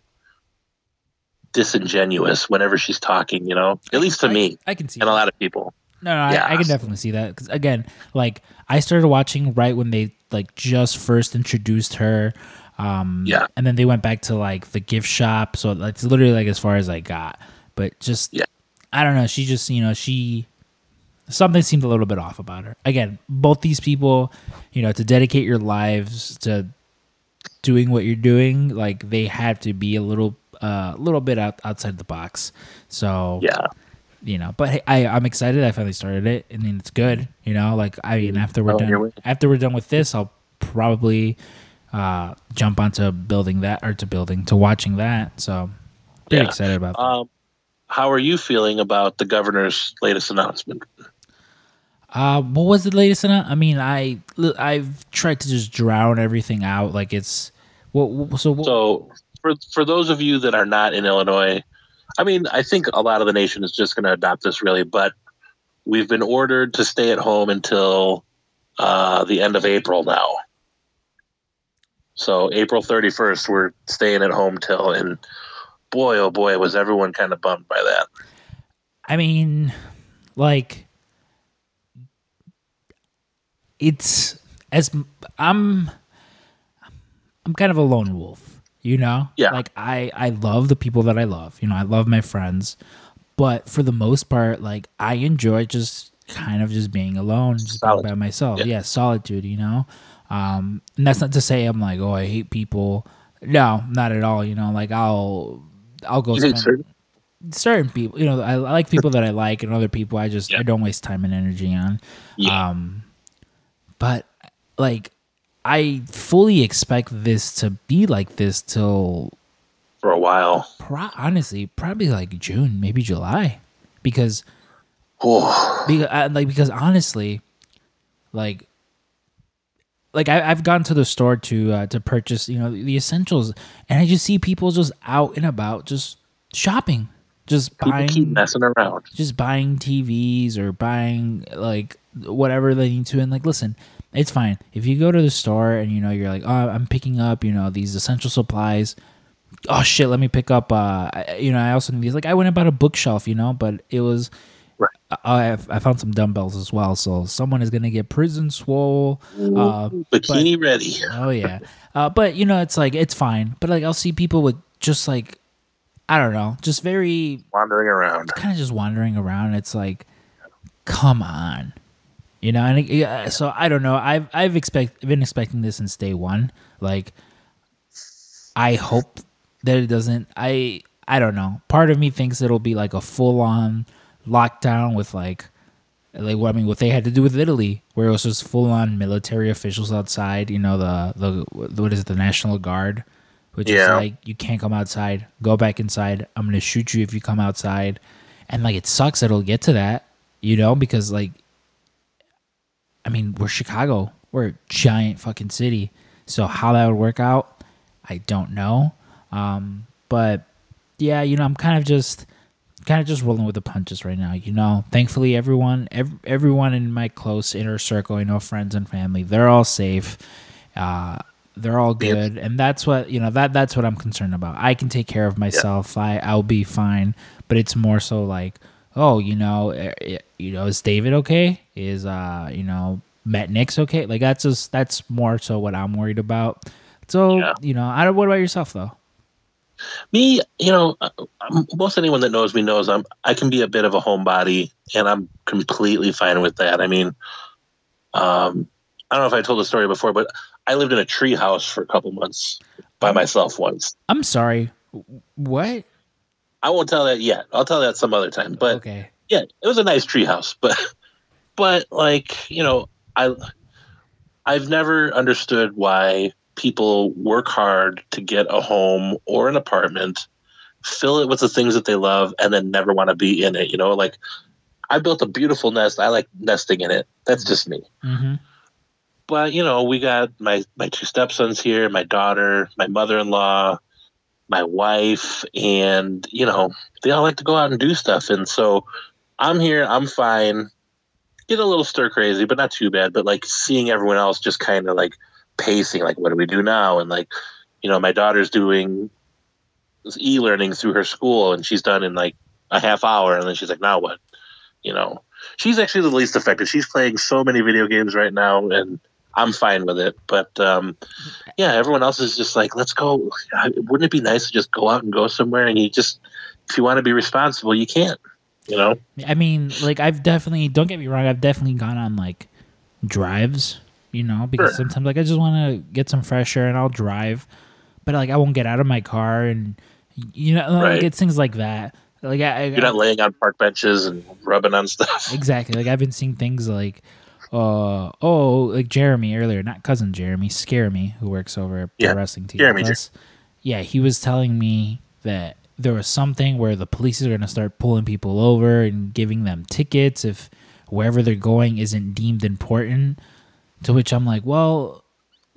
disingenuous whenever she's talking, you know, at least to me. I can see and that. A lot of people. No, yeah. I can definitely see that. Because again, like I started watching right when they like just first introduced her. Yeah. And then they went back to like the gift shop. So it's literally like as far as I got, but just, yeah. I don't know. She just, you know, something seemed a little bit off about her. Again, both these people, you know, to dedicate your lives to doing what you're doing, like they had to be a little bit outside the box. So, yeah, you know, but hey, I'm excited. I finally started it. I mean, it's good, you know, like I mean, after we're done with this, I'll probably jump onto watching that. So pretty excited about that. How are you feeling about the governor's latest announcement? What was the latest announcement? I mean, I've tried to just drown everything out. Like it's so for those of you that are not in Illinois, I mean, I think a lot of the nation is just going to adopt this really, but we've been ordered to stay at home until the end of April now. So April 31st, we're staying at home till and. Boy, oh boy, was everyone kind of bummed by that. I mean, like, it's as I'm kind of a lone wolf, you know? Yeah. Like, I love the people that I love. You know, I love my friends. But for the most part, like, I enjoy just kind of just being alone, just being by myself. Yeah, solitude, you know? And that's not to say I'm like, oh, I hate people. No, not at all. You know, like I'll go spend certain people, you know, I like people that I like and other people I just I don't waste time and energy on. Yeah. But like I fully expect this to be like this till for a while. Honestly, probably like June, maybe July. Because honestly, like I've gone to the store to purchase, you know, the essentials, and I just see people just out and about, just shopping, just buying, keep messing around, just buying TVs or buying like whatever they need to. And like, listen, it's fine if you go to the store and you know you're like, oh, I'm picking up, you know, these essential supplies. Oh shit, let me pick up. You know, I also need these. Like, I went and bought a bookshelf, you know, but it was. Right. I found some dumbbells as well, so someone is gonna get prison swole. Bikini ready. Oh yeah, but you know it's like it's fine. But like I'll see people with just like I don't know, just very wandering around, kind of just wandering around. It's like, come on, you know. And so I don't know. I've been expecting this since day one. Like I hope that it doesn't. I don't know. Part of me thinks it'll be like a full on. Lockdown with like what I mean, what they had to do with Italy, where it was just full on military officials outside. You know the what is it, the National Guard, which is like you can't come outside. Go back inside. I'm gonna shoot you if you come outside. And like it sucks that it'll get to that, you know, because like I mean we're Chicago, we're a giant fucking city, so how that would work out, I don't know. But yeah, you know I'm kind of just rolling with the punches right now, you know. Thankfully, everyone in my close inner circle, you know, friends and family, they're all safe. They're all good, and that's what you know. That's what I'm concerned about. I can take care of myself. I'll be fine. But it's more so like, oh, you know, is David okay? Is you know, Matt Nix okay? Like that's more so what I'm worried about. So you know, I don't. What about yourself though? Me, you know, most anyone that knows me knows I can be a bit of a homebody, and I'm completely fine with that. I mean, I don't know if I told the story before, but I lived in a tree house for a couple months by myself once. I'm sorry. What? I won't tell that yet. I'll tell that some other time. But okay. Yeah, it was a nice tree house. But like, you know, I've never understood why people work hard to get a home or an apartment, fill it with the things that they love, and then never want to be in it. You know, like I built a beautiful nest. I like nesting in it. That's just me. Mm-hmm. But, you know, we got my two stepsons here, my daughter, my mother-in-law, my wife, and, you know, they all like to go out and do stuff. And so I'm here. I'm fine. Get a little stir crazy, but not too bad. But, like, seeing everyone else just kind of, like, pacing, like, what do we do now? And, like, you know, my daughter's doing e-learning through her school, and she's done in, like, a half hour. And then she's like, now what? You know, she's actually the least affected. She's playing so many video games right now, and I'm fine with it. But, yeah, everyone else is just like, let's go. Wouldn't it be nice to just go out and go somewhere? And you just, if you want to be responsible, you can't, you know? I mean, like, I've definitely, don't get me wrong, I've definitely gone on, like, drives, you know, because sure. Sometimes, like, I just want to get some fresh air and I'll drive. But, like, I won't get out of my car and, you know, like, right. It's things like that. Like, you're not laying on park benches and rubbing on stuff. Exactly. Like, I've been seeing things like, like Jeremy earlier, not cousin Jeremy, Scare Me, who works over at Pro Wrestling Tees. Jeremy. Yeah, he was telling me that there was something where the police are going to start pulling people over and giving them tickets if wherever they're going isn't deemed important. To which I'm like, well,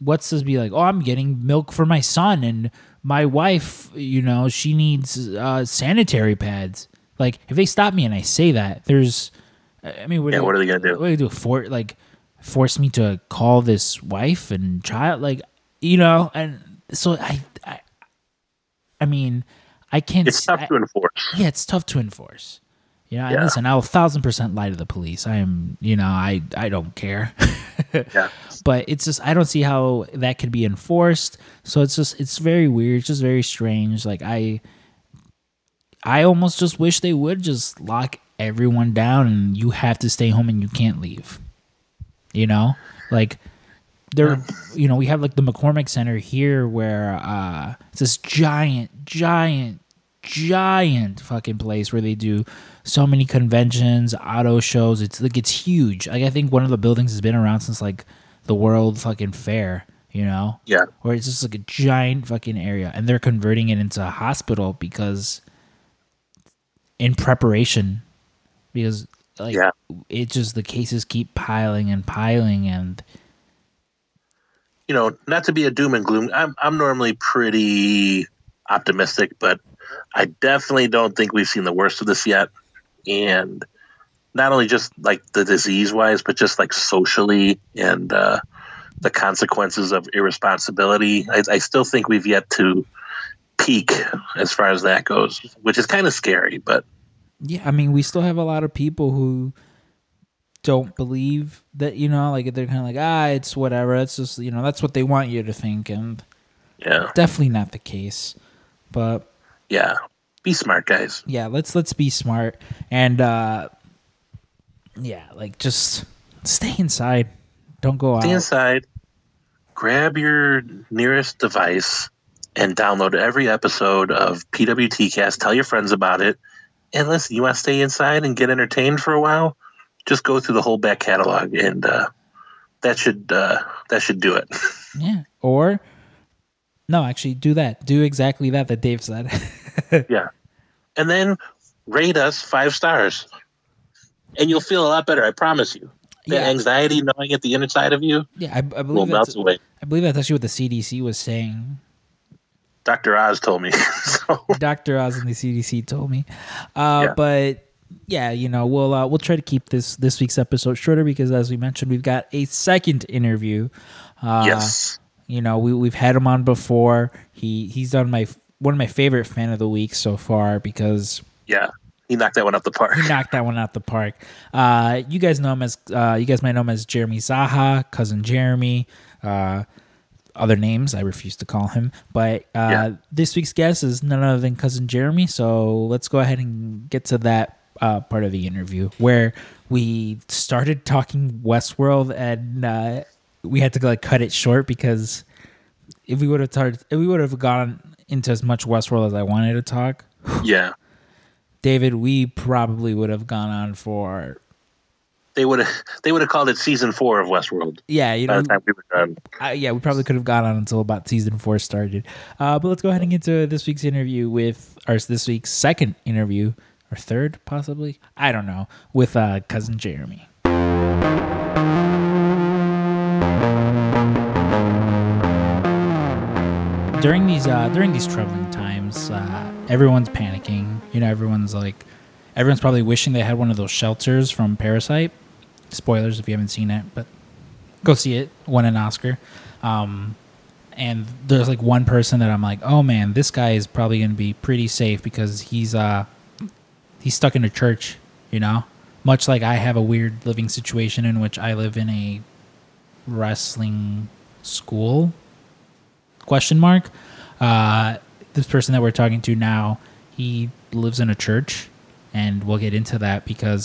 what's this be like? Oh, I'm getting milk for my son and my wife, you know, she needs sanitary pads. Like, if they stop me and I say that, there's, I mean, what are they going to do? What are they going to do? Force me to call this wife and child? Like, you know, and so I mean, I can't. It's tough to enforce. Yeah, it's tough to enforce. You know, yeah. Listen, I will 1,000% lie to the police. I am, you know, I don't care. Yeah. But it's just, I don't see how that could be enforced. So it's just, it's very weird. It's just very strange. Like, I almost just wish they would just lock everyone down and you have to stay home and you can't leave. You know, like you know, we have like the McCormick Center here where it's this giant fucking place where they do so many conventions, auto shows. It's like, it's huge. Like, I think one of the buildings has been around since like the World fucking Fair, you know? Yeah. Or it's just like a giant fucking area, and they're converting it into a hospital because in preparation, because like it just, the cases keep piling. And, you know, not to be a doom and gloom, I'm normally pretty optimistic, but I definitely don't think we've seen the worst of this yet. And not only just like the disease wise, but just like socially and the consequences of irresponsibility. I still think we've yet to peak as far as that goes, which is kind of scary. But yeah, I mean, we still have a lot of people who don't believe that, you know, like they're kind of like, it's whatever. It's just, you know, that's what they want you to think. And yeah, definitely not the case. But yeah, be smart, guys. Yeah, let's be smart. And like, just stay inside. Don't go out. Stay inside. Grab your nearest device and download every episode of PWT cast. Tell your friends about it. And listen, you want to stay inside and get entertained for a while? Just go through the whole back catalog, and that should do it. Yeah. Or no, actually, do that. Do exactly that Dave said. Yeah. And then rate us 5 stars. And you'll feel a lot better, I promise you. The anxiety gnawing at the inside of you I will melt away. I believe that's actually what the CDC was saying. Dr. Oz told me. So. Dr. Oz and the CDC told me. But, yeah, you know, we'll try to keep this week's episode shorter because, as we mentioned, we've got a second interview. Yes. You know, we've had him on before. He's done one of my favorite fan of the week so far because he knocked that one out the park. You guys know him as you guys might know him as Jeremy Zaha, cousin Jeremy. Other names I refuse to call him. But this week's guest is none other than cousin Jeremy. So let's go ahead and get to that part of the interview where we started talking Westworld and. We had to like cut it short because if we would have gone into as much Westworld as I wanted to talk, David, we probably would have gone on for. They would have called it season 4 of Westworld. Yeah, you know, by the time we were done. We probably could have gone on until about season 4 started. But let's go ahead and get to this week's second interview or third, possibly. I don't know. With Cousin Jeremy. During these troubling times, everyone's panicking. You know, everyone's probably wishing they had one of those shelters from Parasite. Spoilers if you haven't seen it, but go see it. Won an Oscar. And there's like one person that I'm like, oh man, this guy is probably going to be pretty safe because he's stuck in a church, you know? Much like I have a weird living situation in which I live in a wrestling school, ? This person that we're talking to now, he lives in a church, and we'll get into that because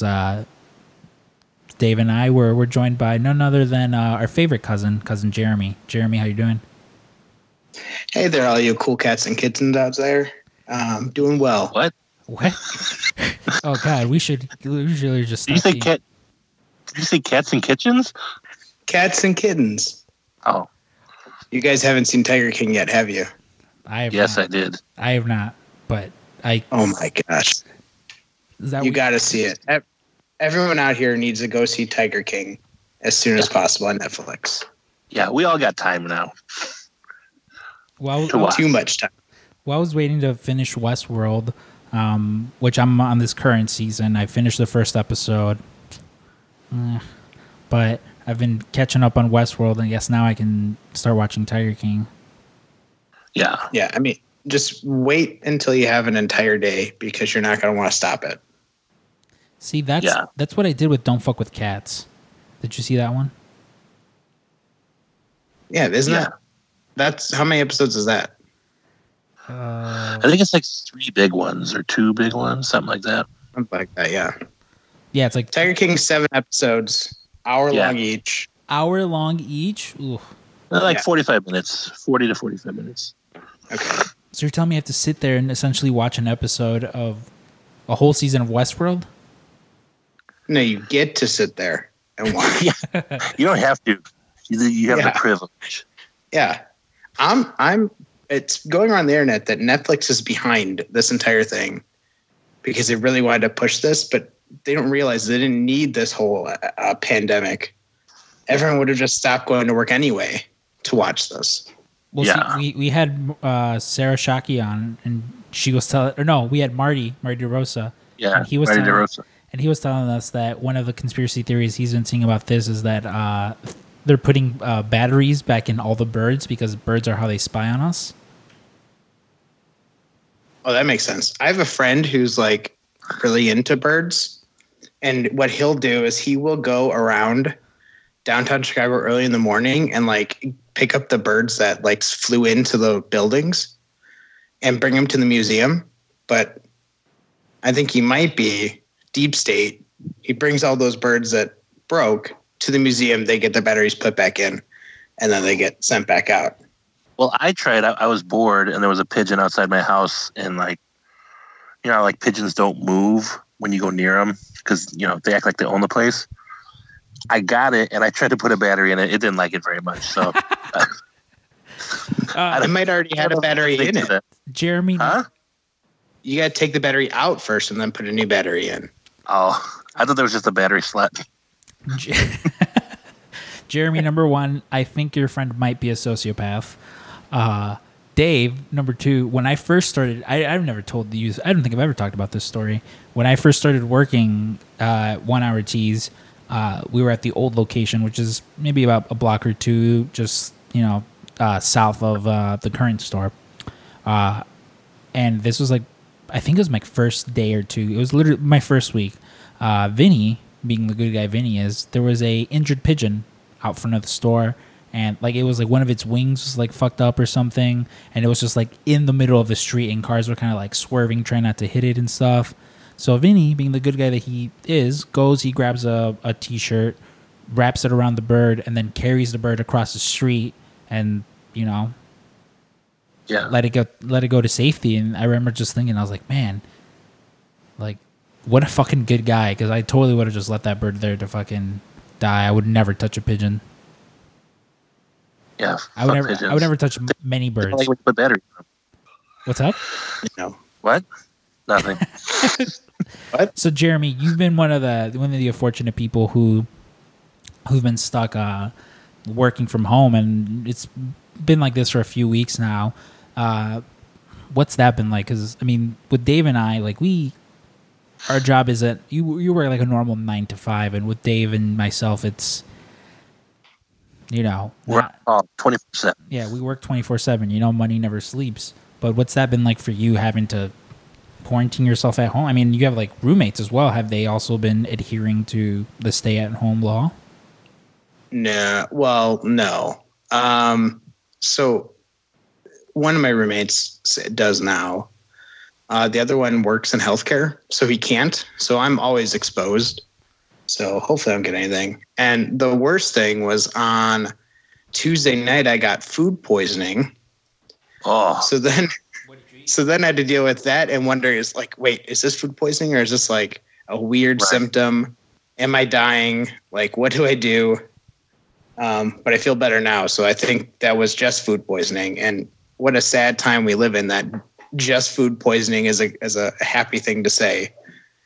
Dave and I were joined by none other than our favorite cousin Jeremy. Jeremy, how you doing? Hey there, all you cool cats and kittens out there. Doing well. What? Oh God, we should just. Did you say cat? Did you say cats and kitchens? Cats and kittens. Oh, you guys haven't seen Tiger King yet, have you? I have. Yes, not. I did. I have not, but I. Oh my gosh! You got to see it. Everyone out here needs to go see Tiger King as soon as possible on Netflix. Yeah, we all got time now. Well, too much time. Well, I was waiting to finish Westworld, which I'm on this current season. I finished the first episode, but I've been catching up on Westworld, and I guess now I can start watching Tiger King. Yeah. I mean, just wait until you have an entire day because you're not going to want to stop it. See, that's what I did with Don't Fuck with Cats. Did you see that one? Yeah, isn't that? That's how many episodes is that? I think it's like 3 big ones or 2 big ones, something like that. Something like that, yeah. Yeah, it's like Tiger King 7 episodes, hour long each. Hour long each? Ooh. Like 45 minutes, 40 to 45 minutes. Okay. So you're telling me I have to sit there and essentially watch an episode of a whole season of Westworld? No, you get to sit there and watch. You don't have to. You have the privilege. Yeah. It's going around the internet that Netflix is behind this entire thing because they really wanted to push this, but they don't realize they didn't need this whole pandemic. Everyone would have just stopped going to work anyway to watch this. Well, yeah. See, we had Sarah Shockey on, and she was we had Marty DeRosa. Yeah, and he was telling us that one of the conspiracy theories he's been seeing about this is that they're putting batteries back in all the birds because birds are how they spy on us. Oh, that makes sense. I have a friend who's like really into birds. And what he'll do is he will go around downtown Chicago early in the morning and like pick up the birds that like flew into the buildings and bring them to the museum. But I think he might be deep state. He brings all those birds that broke to the museum, they get the batteries put back in, and then they get sent back out. Well, I tried. I was bored, and there was a pigeon outside my house, and like, you know, like pigeons don't move when you go near them because you know they act like they own the place. I got it, and I tried to put a battery in it. It didn't like it very much, so I might already had a battery in it. Jeremy, you got to take the battery out first, and then put a new battery in. Oh, I thought there was just a battery slot. Jeremy, number 1, I think your friend might be a sociopath. Dave, number 2, when I first started, I've never told you, I don't think I've ever talked about this story. When I first started working at 1 Hour Tees, we were at the old location, which is maybe about a block or 2, just, you know, south of the current store. And this was like, I think it was my first day or 2. It was literally my first week. Vinny, being the good guy Vinny is, there was a injured pigeon out front of the store, and like it was like one of its wings was like fucked up or something, and it was just like in the middle of the street, and cars were kind of like swerving, trying not to hit it and stuff. So Vinny, being the good guy that he is, he grabs a t-shirt, wraps it around the bird, and then carries the bird across the street, and you know, let it go to safety. And I remember just thinking, I was like, man, like, what a fucking good guy, because I totally would have just let that bird there to fucking die. I would never touch a pigeon. Yeah, I would never touch many birds. What's up? No. What? Nothing. What? So Jeremy, you've been one of the unfortunate people who've been stuck working from home, and it's been like this for a few weeks now. What's that been like? Because I mean, with Dave and I, like our job is that you work like a normal 9 to 5, and with Dave and myself, it's, you know, we're 24/7. Yeah, we work 24/7. You know, money never sleeps. But what's that been like for you, having to quarantine yourself at home? I mean, you have like roommates as well. Have they also been adhering to the stay-at-home law? No. Well, no. So one of my roommates does now. The other one works in healthcare, so he can't. So I'm always exposed. So hopefully I don't get anything. And the worst thing was on Tuesday night, I got food poisoning. Oh, so then I had to deal with that and wonder, is like, wait, is this food poisoning or is this like a weird symptom? Am I dying? Like, what do I do? But I feel better now. So I think that was just food poisoning. And what a sad time we live in that just food poisoning is a happy thing to say.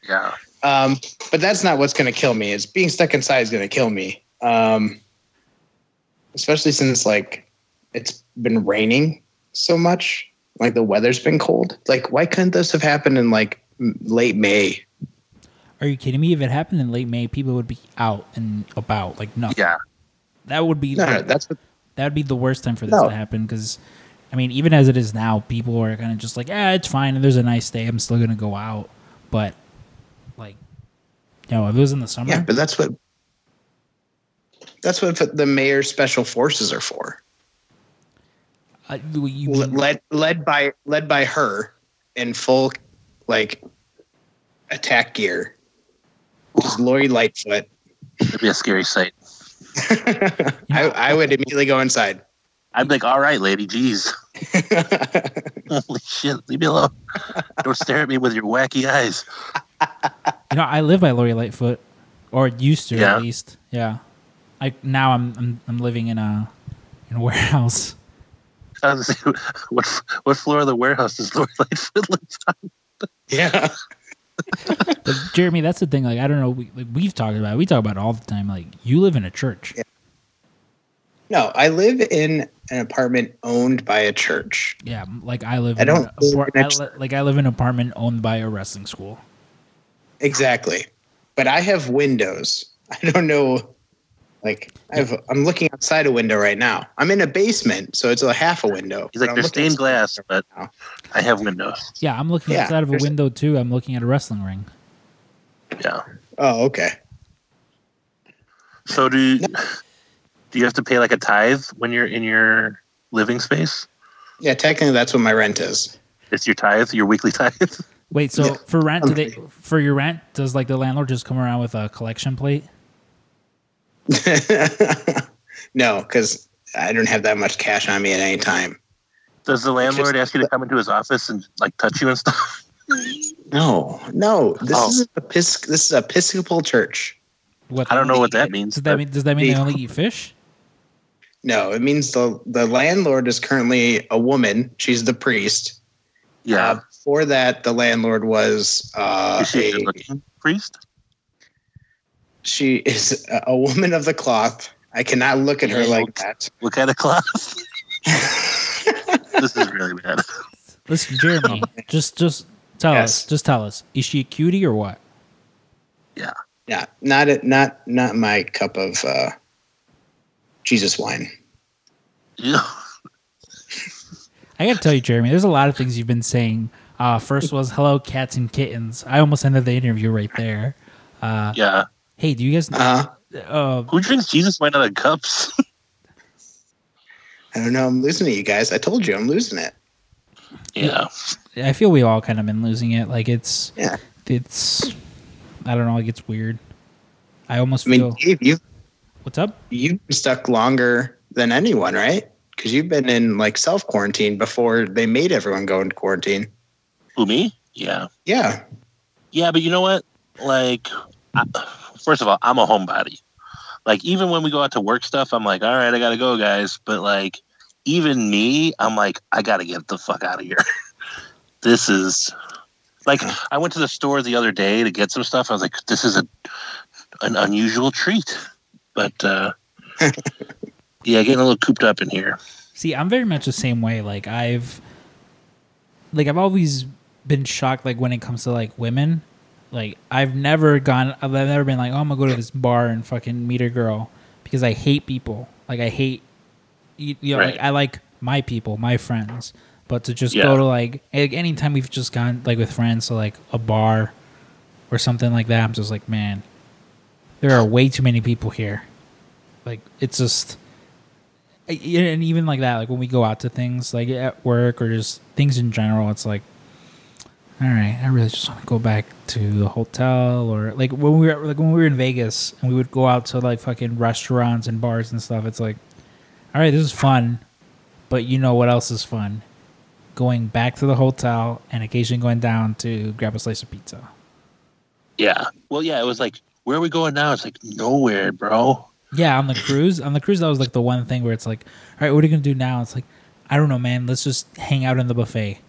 Yeah. But that's not what's going to kill me. It's being stuck inside is going to kill me. Especially since like it's been raining so much, like the weather's been cold. Like, why couldn't this have happened in like late May? Are you kidding me? If it happened in late May, people would be out and about like nothing. Yeah. That would be that would be the worst time for this to happen, because I mean, even as it is now, people are kind of just like, it's fine. If there's a nice day, I'm still going to go out. But like, you know, if it was in the summer. Yeah, but that's what the mayor's special forces are for. Led by her in full like attack gear. Lori Lightfoot. It'd be a scary sight. I would immediately go inside. I'd be like, all right, lady, geez. Holy shit, leave me alone. Don't stare at me with your wacky eyes. You know, I live by Lori Lightfoot, or used to at least. Yeah. Now I'm living in a warehouse. I was gonna say, what floor of the warehouse does Lori Lightfoot live on? Yeah. But Jeremy, that's the thing. Like, I don't know. We've talked about it. We talk about it all the time. Like, you live in a church. Yeah. No, I live in an apartment owned by a church. Yeah, like I live in an apartment owned by a wrestling school. Exactly, but I have windows. I don't know. Like I'm looking outside a window right now. I'm in a basement, so it's a half a window. He's like, they're stained glass, but I have windows. Yeah, I'm looking outside of a window too. I'm looking at a wrestling ring. Yeah. Oh, okay. So do you have to pay like a tithe when you're in your living space? Yeah, technically that's what my rent is. It's your tithe, your weekly tithe. Wait, so for rent, does like the landlord just come around with a collection plate? No, because I don't have that much cash on me at any time. Does the landlord ask you to come into his office and like touch you and stuff? No. This is an Episcopal church. I don't know what that means. Does that mean they only eat fish? No, it means the landlord is currently a woman. She's the priest. Yeah. Before that, the landlord was a priest. She is a woman of the cloth. I cannot look at her like that. Look at the cloth. This is really bad. Listen, Jeremy, just tell us. Just tell us. Is she a cutie or what? Yeah. Yeah. Not my cup of Jesus wine. Yeah. I gotta tell you, Jeremy, there's a lot of things you've been saying. First was hello, cats and kittens. I almost ended the interview right there. Yeah. Hey, do you guys know? Who drinks Jesus wine out of cups? I don't know. I'm losing it, you guys. I told you I'm losing it. Yeah. I feel we all kind of been losing it. Like, it's I don't know. Like, it's weird. I mean, Dave, what's up? You've been stuck longer than anyone, right? Because you've been in, like, self-quarantine before they made everyone go into quarantine. Who, me? Yeah. Yeah. Yeah, but you know what? Like... First of all, I'm a homebody. Like, even when we go out to work stuff, I'm like, all right, I got to go, guys. But, like, even me, I'm like, I got to get the fuck out of here. This is Like, I went to the store the other day to get some stuff. I was like, this is an unusual treat. But, yeah, getting a little cooped up in here. See, I'm very much the same way. Like, I've always been shocked, like, when it comes to, like, women. Like, I've never been like, oh, I'm going to go to this bar and fucking meet a girl. Because I hate people. Like, I hate... You know, right. Like, I like my people, my friends. But to just go to, like... Anytime we've just gone, like, with friends to, like, a bar or something like that, I'm just like, man, there are way too many people here. Like, it's just... And even like that, like, when we go out to things, like, at work or just things in general, it's like, all right, I really just want to go back to the hotel. Or, like, when we were in Vegas and we would go out to, like, fucking restaurants and bars and stuff, it's like, all right, this is fun, but you know what else is fun? Going back to the hotel and occasionally going down to grab a slice of pizza. Yeah. Well, yeah, it was like, where are we going now? It's like, nowhere, bro. Yeah, on the cruise, that was, like, the one thing where it's like, all right, what are you going to do now? It's like, I don't know, man. Let's just hang out in the buffet.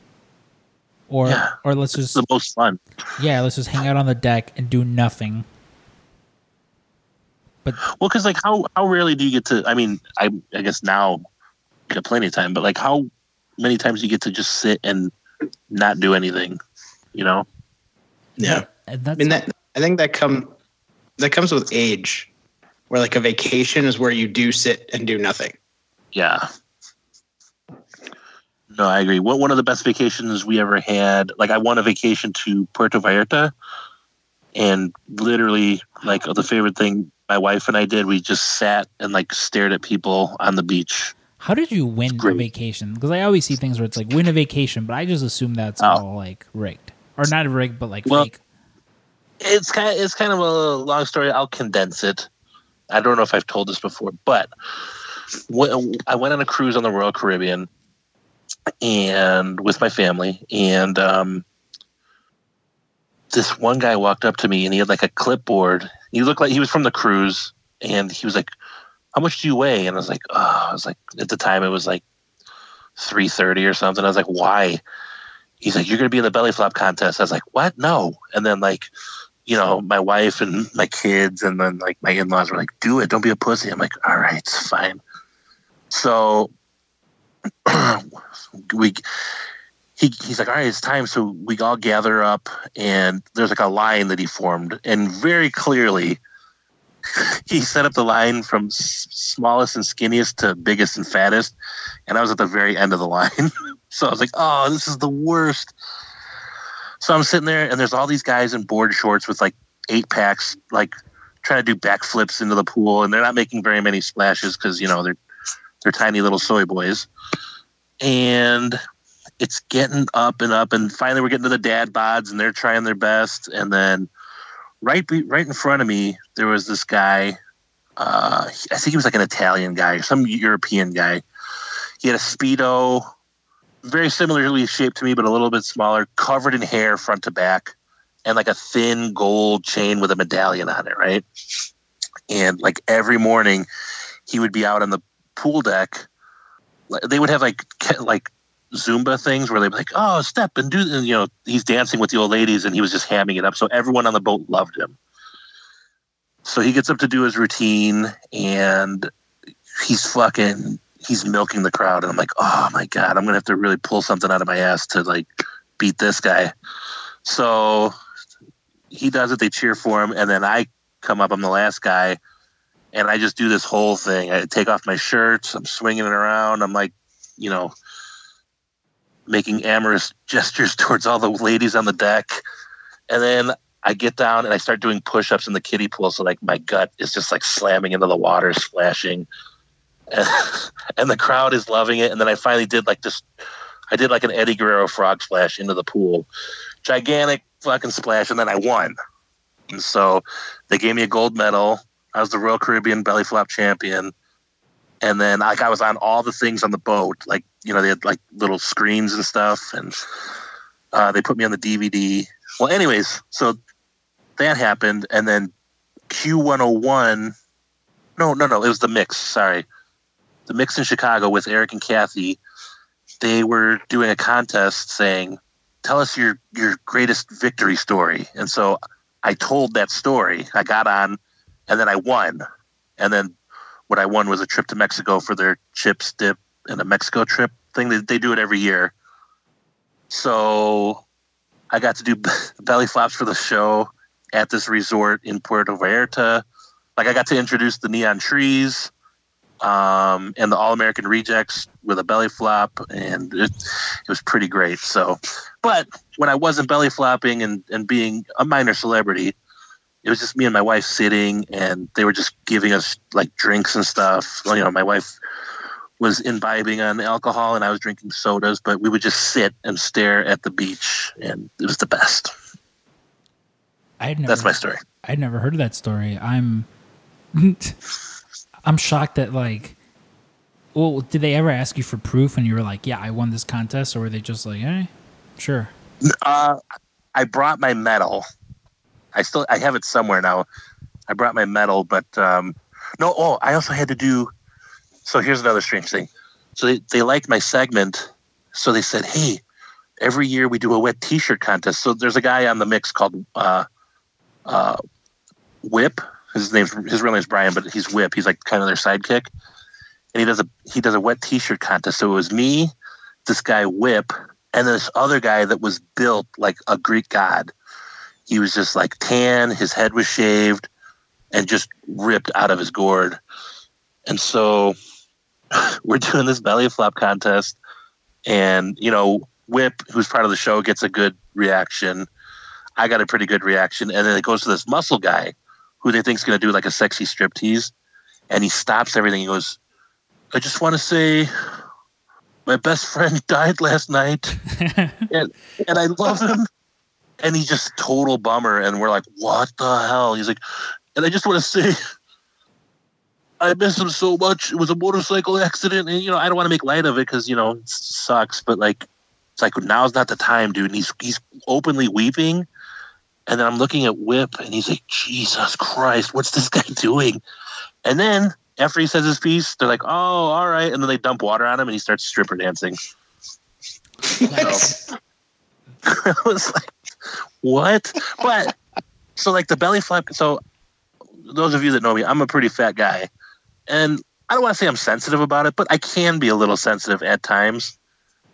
Or let's just... It's the most fun. Yeah, let's just hang out on the deck and do nothing. But well, because, like, how rarely do you get to... I mean, I guess now you got plenty of time, but, like, how many times do you get to just sit and not do anything, you know? Yeah. I think that comes with age, where, like, a vacation is where you do sit and do nothing. Yeah. No, I agree. One of the best vacations we ever had, like, I won a vacation to Puerto Vallarta, and literally, like, the favorite thing my wife and I did, we just sat and, like, stared at people on the beach. How did you win a vacation? Because I always see things where it's like, win a vacation, but I just assume that's all, like, rigged. Or not rigged, but, like, fake. It's kind of a long story. I'll condense it. I don't know if I've told this before, but I went on a cruise on the Royal Caribbean and with my family, and this one guy walked up to me, and he had, like, a clipboard. He looked like he was from the cruise, and he was like, how much do you weigh? And I was like, at the time it was like 330 or something. I was like, why? He's like, you're going to be in the belly flop contest. I was like, what? No. And then, like, you know, my wife and my kids and then, like, my in-laws were like, do it. Don't be a pussy. I'm like, all right, it's fine. So he's like, all right, it's time. So we all gather up, and there's, like, a line that he formed. And very clearly, he set up the line from smallest and skinniest to biggest and fattest. And I was at the very end of the line. So I was like, oh, this is the worst. So I'm sitting there, and there's all these guys in board shorts with, like, 8-packs, like, trying to do backflips into the pool, and they're not making very many splashes because, you know, they're tiny little soy boys. And it's getting up and up, and finally we're getting to the dad bods, and they're trying their best. And then right in front of me, there was this guy. I think he was, like, an Italian guy or some European guy. He had a Speedo, very similarly shaped to me, but a little bit smaller, covered in hair front to back, and, like, a thin gold chain with a medallion on it, right? And, like, every morning he would be out on the pool deck. They would have, like Zumba things where they'd be like, oh, step and do, and, you know, he's dancing with the old ladies, and he was just hamming it up. So everyone on the boat loved him. So he gets up to do his routine, and he's milking the crowd, and I'm like, oh my God, I'm going to have to really pull something out of my ass to, like, beat this guy. So he does it. They cheer for him. And then I come up, I'm the last guy, and I just do this whole thing. I take off my shirt. I'm swinging it around. I'm, like, you know, making amorous gestures towards all the ladies on the deck. And then I get down and I start doing push-ups in the kiddie pool. So, like, my gut is just, like, slamming into the water, splashing. And the crowd is loving it. And then I finally did, like, this. I did, like, an Eddie Guerrero frog splash into the pool, gigantic fucking splash. And then I won. And so they gave me a gold medal. I was the Royal Caribbean belly flop champion. And then, like, I was on all the things on the boat, like, you know, they had, like, little screens and stuff, and they put me on the DVD. Well, anyways, so that happened. And then Q101. No. It was the mix. Sorry. The mix in Chicago with Eric and Kathy, they were doing a contest saying, tell us your greatest victory story. And so I told that story. I got on, and then I won. And then what I won was a trip to Mexico for their chips dip and a Mexico trip thing. They do it every year. So I got to do belly flops for the show at this resort in Puerto Vallarta. Like, I got to introduce the Neon Trees and the All-American Rejects with a belly flop, and it was pretty great. So, but when I wasn't belly flopping and being a minor celebrity, it was just me and my wife sitting, and they were just giving us like drinks and stuff. Well, you know, my wife was imbibing on the alcohol and I was drinking sodas, but we would just sit and stare at the beach, and it was the best. That's my story. I'd never heard of that story. I'm shocked that, like, well, did they ever ask you for proof and you were like, yeah, I won this contest? Or were they just like, eh, sure. I brought my medal. I have it somewhere now. I brought my medal, but no. Oh, I also had to do. So here's another strange thing. So they liked my segment. So they said, hey, every year we do a wet t-shirt contest. So there's a guy on the mix called Whip. His real name is Brian, but he's Whip. He's like kind of their sidekick, and he does a wet t-shirt contest. So it was me, this guy Whip, and this other guy that was built like a Greek god. He was just like tan. His head was shaved, and just ripped out of his gourd. And so we're doing this belly flop contest, and you know, Whip, who's part of the show, gets a good reaction. I got a pretty good reaction, and then it goes to this muscle guy, who they think is going to do like a sexy striptease. And he stops everything. He goes, I just want to say my best friend died last night and I love him. And he's just total bummer. And we're like, what the hell? He's like, and I just want to say I miss him so much. It was a motorcycle accident. And, you know, I don't want to make light of it because, you know, it sucks. But like, it's like, now's not the time, dude. And he's openly weeping. And then I'm looking at Whip, and he's like, Jesus Christ, what's this guy doing? And then after he says his piece, they're like, oh, all right. And then they dump water on him, and he starts stripper dancing. So, I was like, what? But so like the belly flop. So those of you that know me, I'm a pretty fat guy. And I don't want to say I'm sensitive about it, but I can be a little sensitive at times.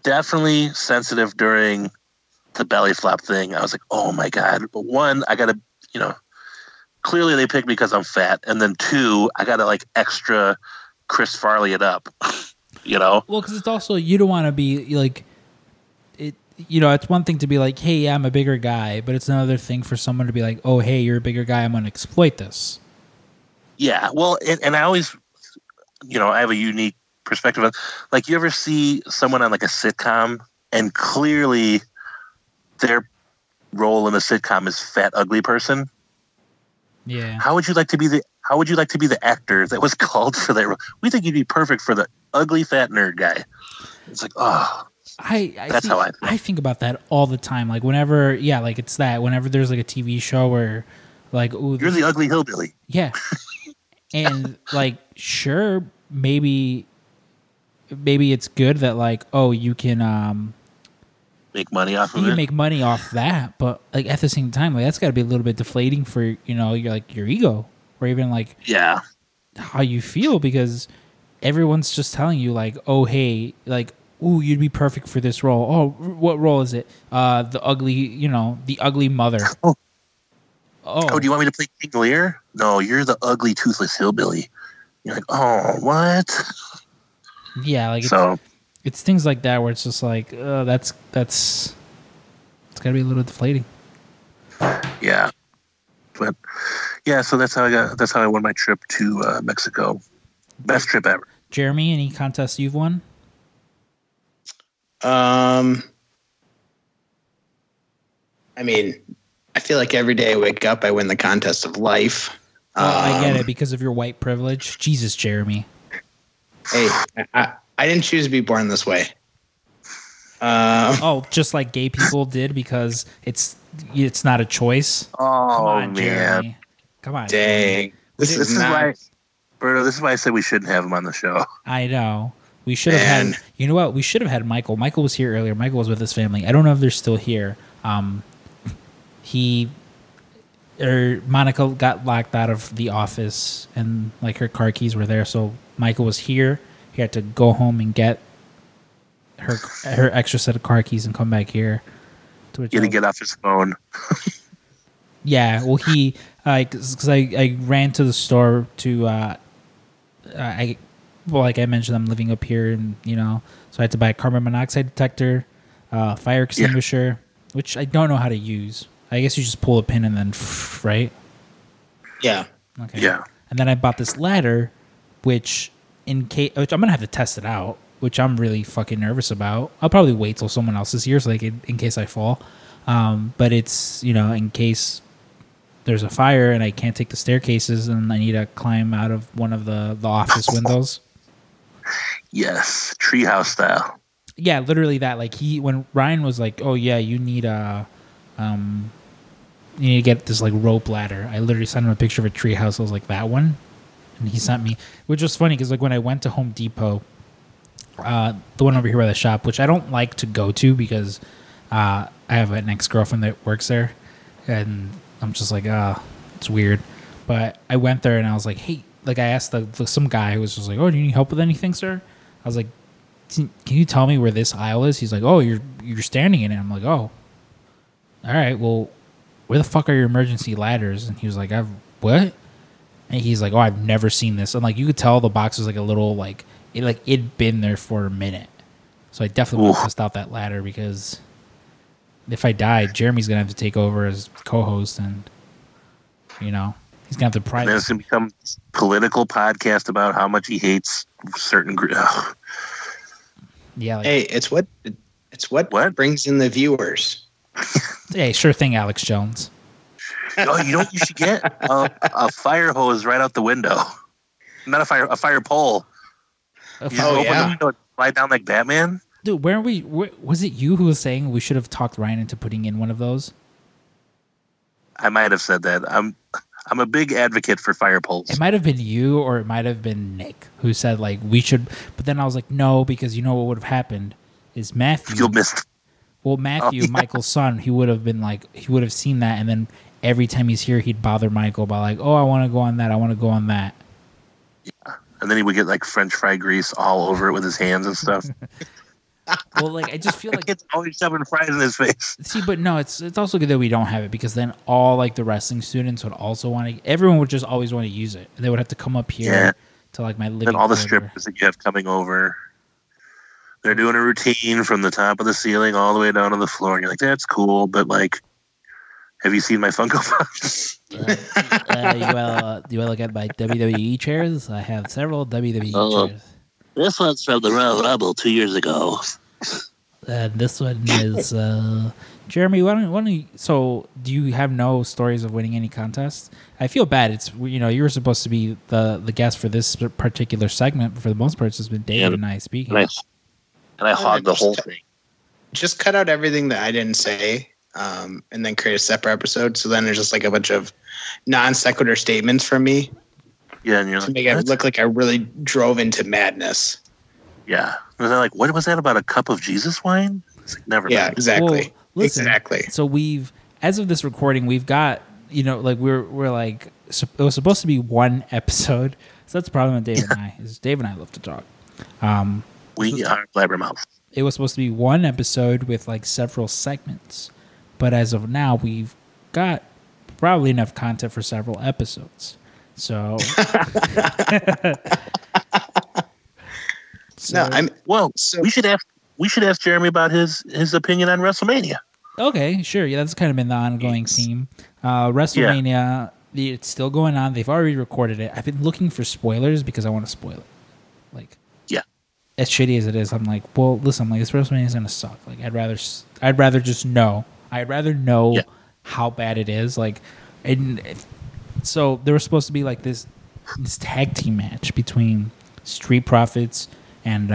Definitely sensitive during the belly flop thing. I was like, oh my God. But one, I got to, you know, clearly they picked me because I'm fat. And then two, I got to like extra Chris Farley it up, you know? Well, because it's also, you don't want to be like, it. You know, it's one thing to be like, hey, yeah, I'm a bigger guy, but it's another thing for someone to be like, oh, hey, you're a bigger guy, I'm going to exploit this. Yeah. Well, and I always, you know, I have a unique perspective of, like, you ever see someone on like a sitcom and clearly their role in a sitcom is fat, ugly person. Yeah. How would you like to be the actor that was called for that role? We think you'd be perfect for the ugly, fat nerd guy. It's like, oh, I think about that all the time. Like whenever, yeah, like it's that whenever there's like a TV show where like, ooh, you're the ugly hillbilly. Yeah. And like, sure. Maybe it's good that like, oh, you can, make money off of it. You make money off that, but like at the same time, like that's got to be a little bit deflating for, you know, your like your ego, or even like yeah, how you feel, because everyone's just telling you like, oh hey, like ooh, you'd be perfect for this role. Oh, what role is it? The ugly mother. Oh, do you want me to play King Lear? No, you're the ugly toothless hillbilly. You're like, oh, what? Yeah, like so. It's things like that where it's just like, that's it's gotta be a little deflating. Yeah, but yeah, so that's how I won my trip to Mexico. Best trip ever. Jeremy, any contests you've won? I mean, I feel like every day I wake up, I win the contest of life. I get it because of your white privilege. Jesus, Jeremy. Hey, I didn't choose to be born this way. Just like gay people did, because it's not a choice. Oh, come on, man. Jeremy. Come on. Dang. This is why I said we shouldn't have him on the show. I know. We should have had, you know what? We should have had Michael. Michael was here earlier. Michael was with his family. I don't know if they're still here. Monica got locked out of the office and like her car keys were there. So Michael was here. He had to go home and get her extra set of car keys and come back here. He didn't get off his phone. Yeah, well, he because I ran to the store to like I mentioned, I'm living up here, and you know, so I had to buy a carbon monoxide detector, fire extinguisher, which I don't know how to use. I guess you just pull a pin and then, right? Yeah. Okay. Yeah. And then I bought this ladder, which I'm gonna have to test it out, which I'm really fucking nervous about. I'll probably wait till someone else is here, so like in case I fall. But it's, you know, in case there's a fire and I can't take the staircases and I need to climb out of one of the office windows. Yes, treehouse style. Yeah, literally that. Like when Ryan was like, "Oh yeah, you need to get this like rope ladder." I literally sent him a picture of a treehouse. I was like, "That one," and he sent me, which was funny because like when I went to Home Depot, the one over here by the shop, which I don't like to go to because I have an ex-girlfriend that works there, and I'm just like, it's weird. But I went there and I was like, hey, like I asked some guy who was just like, oh, do you need help with anything, sir? I was like, can you tell me where this aisle is? He's like, oh, you're standing in it. I'm like, oh, all right. Well, where the fuck are your emergency ladders? And he was like, what? And he's like, oh, I've never seen this. And like you could tell the box was like a little like it'd been there for a minute. So I definitely want to test out that ladder because if I die, Jeremy's going to have to take over as co-host and, you know, he's going to have to... And then it's going to become a political podcast about how much he hates certain... Yeah. Like, hey, it's what brings in the viewers. Hey, sure thing, Alex Jones. Oh, you know what you should get? A fire hose right out the window. Not a fire pole. Open the window and slide down like Batman? Dude, was it you who was saying we should have talked Ryan into putting in one of those? I might have said that. I'm a big advocate for fire poles. It might have been you or it might have been Nick who said like we should, but then I was like no, because you know what would have happened is Matthew. You'll miss. Well, Matthew, Michael's son, he would have been like he would have seen that, and then every time he's here, he'd bother Michael by like, oh, I want to go on that, I want to go on that. Yeah, and then he would get like French fry grease all over it with his hands and stuff. Well, like I just feel like it's always shoving fries in his face. See, but no, it's also good that we don't have it because then all like the wrestling students would also want to. Everyone would just always want to use it, and they would have to come up here to like my living. And all the strippers that you have coming over, they're doing a routine from the top of the ceiling all the way down to the floor, and you're like, that's cool, but like, have you seen my Funko Pops? You will look at my WWE chairs. I have several WWE chairs. This one's from the Royal Rumble 2 years ago. And this one is Jeremy. Why don't you, so do you have no stories of winning any contests? I feel bad. It's you know you were supposed to be the guest for this particular segment. But for the most part, it's been David and I speaking. And I hogged the whole thing. Just cut out everything that I didn't say, and then create a separate episode. So then there's just like a bunch of non sequitur statements from me. Yeah, and you're to like, make it look like I really drove into madness. Yeah. And they're like, what was that about a cup of Jesus wine? It's like, never. Yeah, exactly. Well, listen, exactly. So we've, as of this recording, we've got, you know, like we're like, so it was supposed to be one episode. So that's the problem with Dave and I, is Dave and I love to talk. We are blabbermouth. It was supposed to be one episode with like several segments. But as of now, we've got probably enough content for several episodes. So we should ask Jeremy about his opinion on WrestleMania. Okay, sure. Yeah, that's kind of been the ongoing theme. WrestleMania, it's still going on. They've already recorded it. I've been looking for spoilers because I want to spoil it. Like, as shitty as it is, I'm like, well, listen, like this WrestleMania is gonna suck. Like, I'd rather just know. I'd rather know how bad it is. Like, and. So there was supposed to be like this tag team match between Street Profits and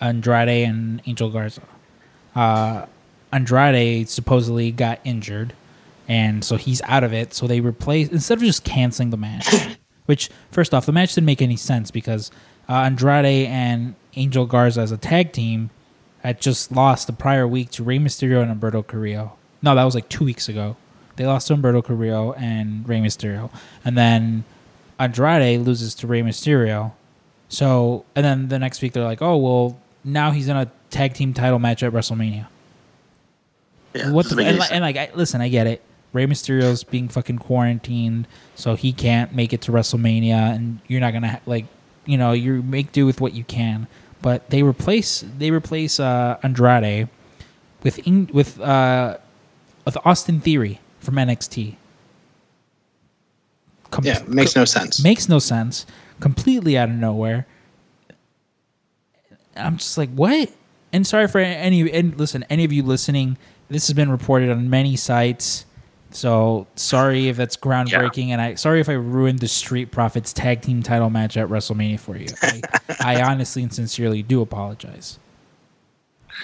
Andrade and Angel Garza. Andrade supposedly got injured, and so he's out of it. So they replaced, instead of just canceling the match, which first off, the match didn't make any sense because Andrade and Angel Garza as a tag team had just lost the prior week to Rey Mysterio and Humberto Carrillo. No, that was like 2 weeks ago. They lost to Humberto Carrillo and Rey Mysterio. And then Andrade loses to Rey Mysterio. So, and then the next week they're like, oh, well, now he's in a tag team title match at WrestleMania. Yeah, what the? Listen, I get it. Rey Mysterio's being fucking quarantined, so he can't make it to WrestleMania, and you're not gonna you make do with what you can. But they replace Andrade with Austin Theory from NXT. Makes no sense. Completely out of nowhere. I'm just like, what? And sorry for any of you listening. This has been reported on many sites, so sorry if that's groundbreaking, and sorry if I ruined the Street Profits tag team title match at WrestleMania for you. I honestly and sincerely do apologize.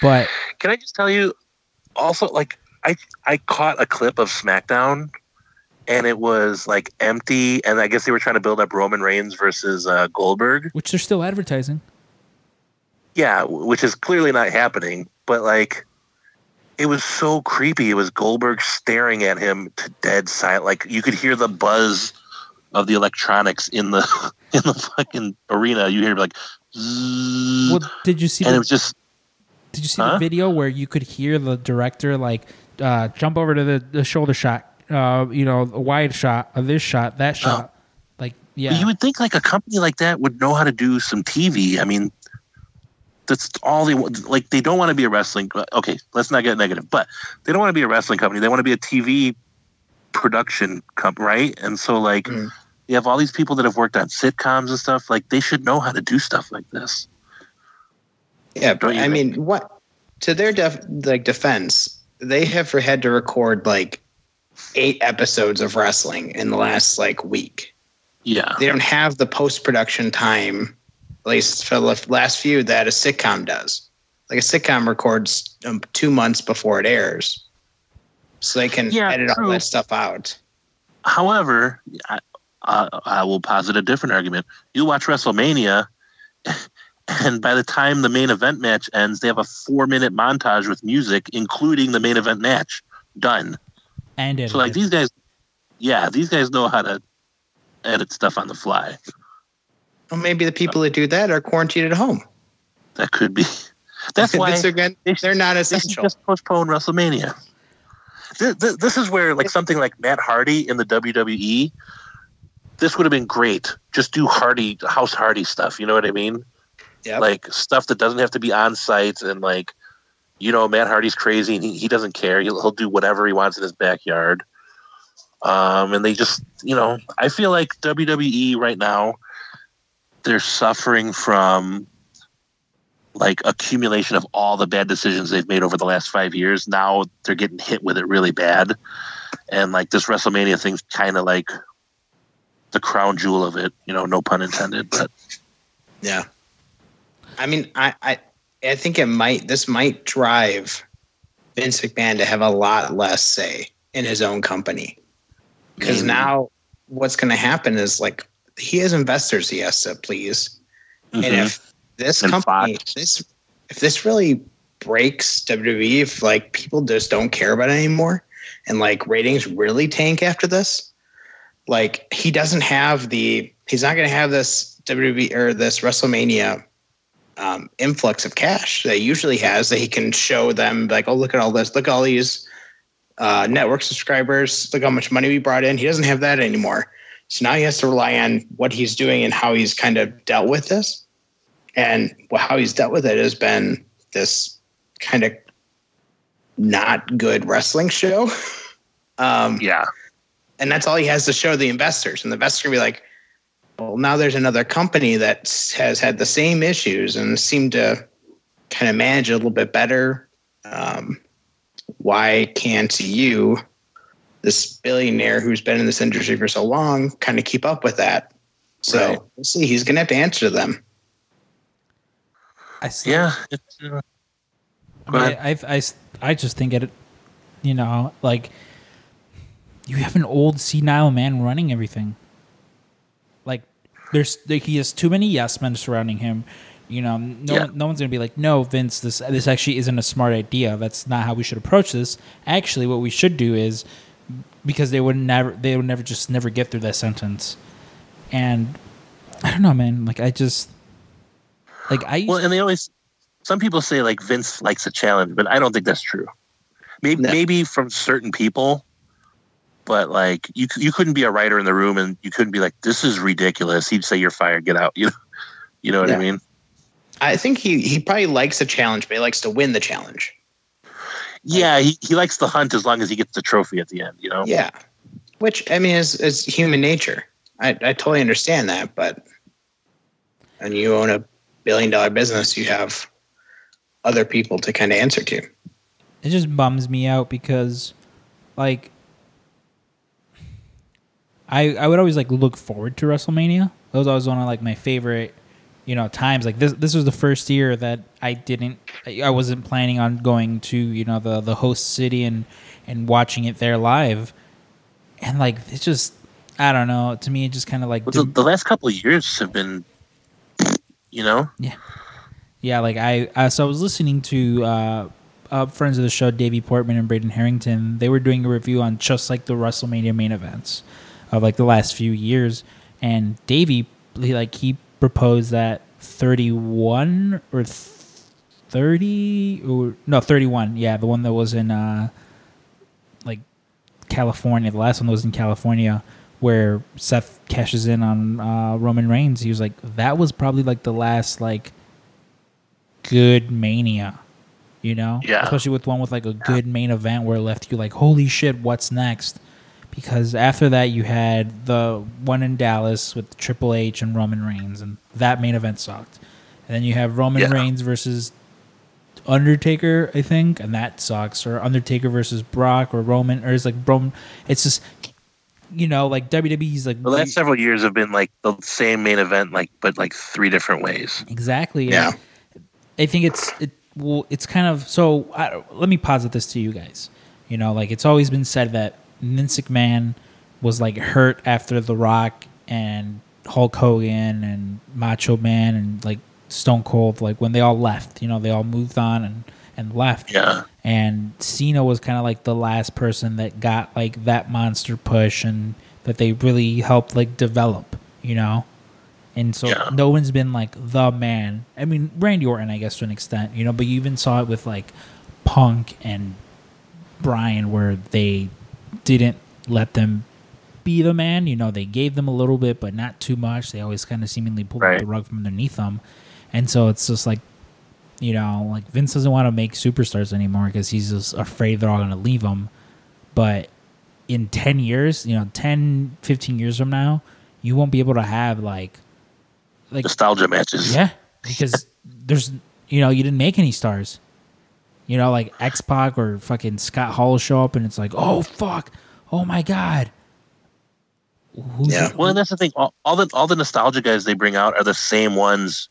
But can I just tell you, also, like I caught a clip of SmackDown, and it was like empty, and I guess they were trying to build up Roman Reigns versus Goldberg, which they're still advertising. Yeah, which is clearly not happening, but like. It was so creepy. It was Goldberg staring at him to dead silent. Like you could hear the buzz of the electronics in the fucking arena. You hear like, zzz. Well, did you see? And it was just. Did you see the video where you could hear the director like jump over to the shoulder shot, a wide shot, of this shot, that shot, like yeah. You would think like a company like that would know how to do some TV. I mean. That's all they want. Like, they don't want to be a wrestling. Okay, let's not get negative, but they don't want to be a wrestling company. They want to be a TV production company, right? And so, like, you have all these people that have worked on sitcoms and stuff. Like, they should know how to do stuff like this. Yeah, but I mean, what to their defense, they have had to record like 8 episodes of wrestling in the last like week. Yeah, they don't have the post production time. At least for the last few that a sitcom does. Like a sitcom records 2 months before it airs. So they can edit all that stuff out. However, I will posit a different argument. You watch WrestleMania, and by the time the main event match ends, they have a 4-minute montage with music, including the main event match. Done. And edited. So like these guys know how to edit stuff on the fly. Well, maybe the people that do that are quarantined at home. That could be. That's why they're not essential. Just postpone WrestleMania. This is where, like, something like Matt Hardy in the WWE, this would have been great. Just do House Hardy stuff. You know what I mean? Yeah. Like stuff that doesn't have to be on site, and like, you know, Matt Hardy's crazy and he doesn't care. He'll do whatever he wants in his backyard. And they just, you know, I feel like WWE right now. They're suffering from like accumulation of all the bad decisions they've made over the last 5 years. Now they're getting hit with it really bad. And like this WrestleMania thing's kind of like the crown jewel of it, you know, no pun intended, but yeah. I mean, I think this might drive Vince McMahon to have a lot less say in his own company. Because now what's going to happen is like, he has investors he has to please. Mm-hmm. And if this company, if this really breaks WWE, if like people just don't care about it anymore and like ratings really tank after this, like he's not going to have this WWE or this WrestleMania influx of cash that he usually has that he can show them like, oh, look at all this, look at all these network subscribers, look how much money we brought in. He doesn't have that anymore. So now he has to rely on what he's doing and how he's kind of dealt with this. And how he's dealt with it has been this kind of not good wrestling show. And that's all he has to show the investors. And the investors will be like, well, now there's another company that has had the same issues and seemed to kind of manage it a little bit better. Why can't you... this billionaire who's been in this industry for so long kind of keep up with that. So We'll see, he's going to have to answer to them. I see. Yeah. I just think it, you know, like you have an old senile man running everything. Like There's like, he has too many yes men surrounding him. You know, no one's gonna be like, no, Vince, this actually isn't a smart idea. That's not how we should approach this. Actually, what we should do is, because they would never get through that sentence. And I don't know, man. Like some people say like Vince likes a challenge, but I don't think that's true. Maybe from certain people, but like you couldn't be a writer in the room and you couldn't be like, this is ridiculous. He'd say, you're fired, get out. You know what I mean? I think he probably likes a challenge, but he likes to win the challenge. Yeah, he likes the hunt as long as he gets the trophy at the end, you know? Yeah, which, I mean, is human nature. I totally understand that, but when you own $1 billion business, you have other people to kind of answer to. It just bums me out because, like, I would always, like, look forward to WrestleMania. That was always one of, like, my favorite, you know, times. Like, this was the first year that I wasn't planning on going to, you know, the host city and watching it there live. And, like, it's just, I don't know. To me, it just kind of, like... The last couple of years have been, you know? Yeah. Yeah, like, I was listening to... friends of the show, Davey Portman and Braden Herrington, they were doing a review on just like the WrestleMania main events of like the last few years. And Davey, he proposed that 31. Yeah. The one that was in, California. The last one that was in California where Seth cashes in on, Roman Reigns. He was like, that was probably like the last, like good Mania. You know, yeah. Especially with one with like a good main event where it left you like, holy shit, what's next? Because after that, you had the one in Dallas with Triple H and Roman Reigns, and that main event sucked. And then you have Roman Reigns versus Undertaker, I think, and that sucks. Or Undertaker versus Brock or Roman, or it's like Roman. It's just, you know, like WWE's like the last several years have been like the same main event, like but like three different ways. Exactly. Yeah, and I think it's kind of so. Let me posit this to you guys. You know, like it's always been said that Vince McMahon was like hurt after The Rock and Hulk Hogan and Macho Man and like Stone Cold, like when they all left. You know, they all moved on and left. Yeah. And Cena was kind of like the last person that got like that monster push and that they really helped like develop. You know. And so no one's been, like, the man. I mean, Randy Orton, I guess, to an extent, you know, but you even saw it with, like, Punk and Bryan where they didn't let them be the man. You know, they gave them a little bit, but not too much. They always kind of seemingly pulled the rug from underneath them. And so it's just like, you know, like Vince doesn't want to make superstars anymore because he's just afraid they're all going to leave him. But in 10 years, you know, 10, 15 years from now, you won't be able to have, like nostalgia matches. Yeah, because there's, you know, you didn't make any stars. You know, like X-Pac or fucking Scott Hall show up and it's like, oh, fuck. Oh, my God. Well, and that's the thing. All the nostalgia guys they bring out are the same ones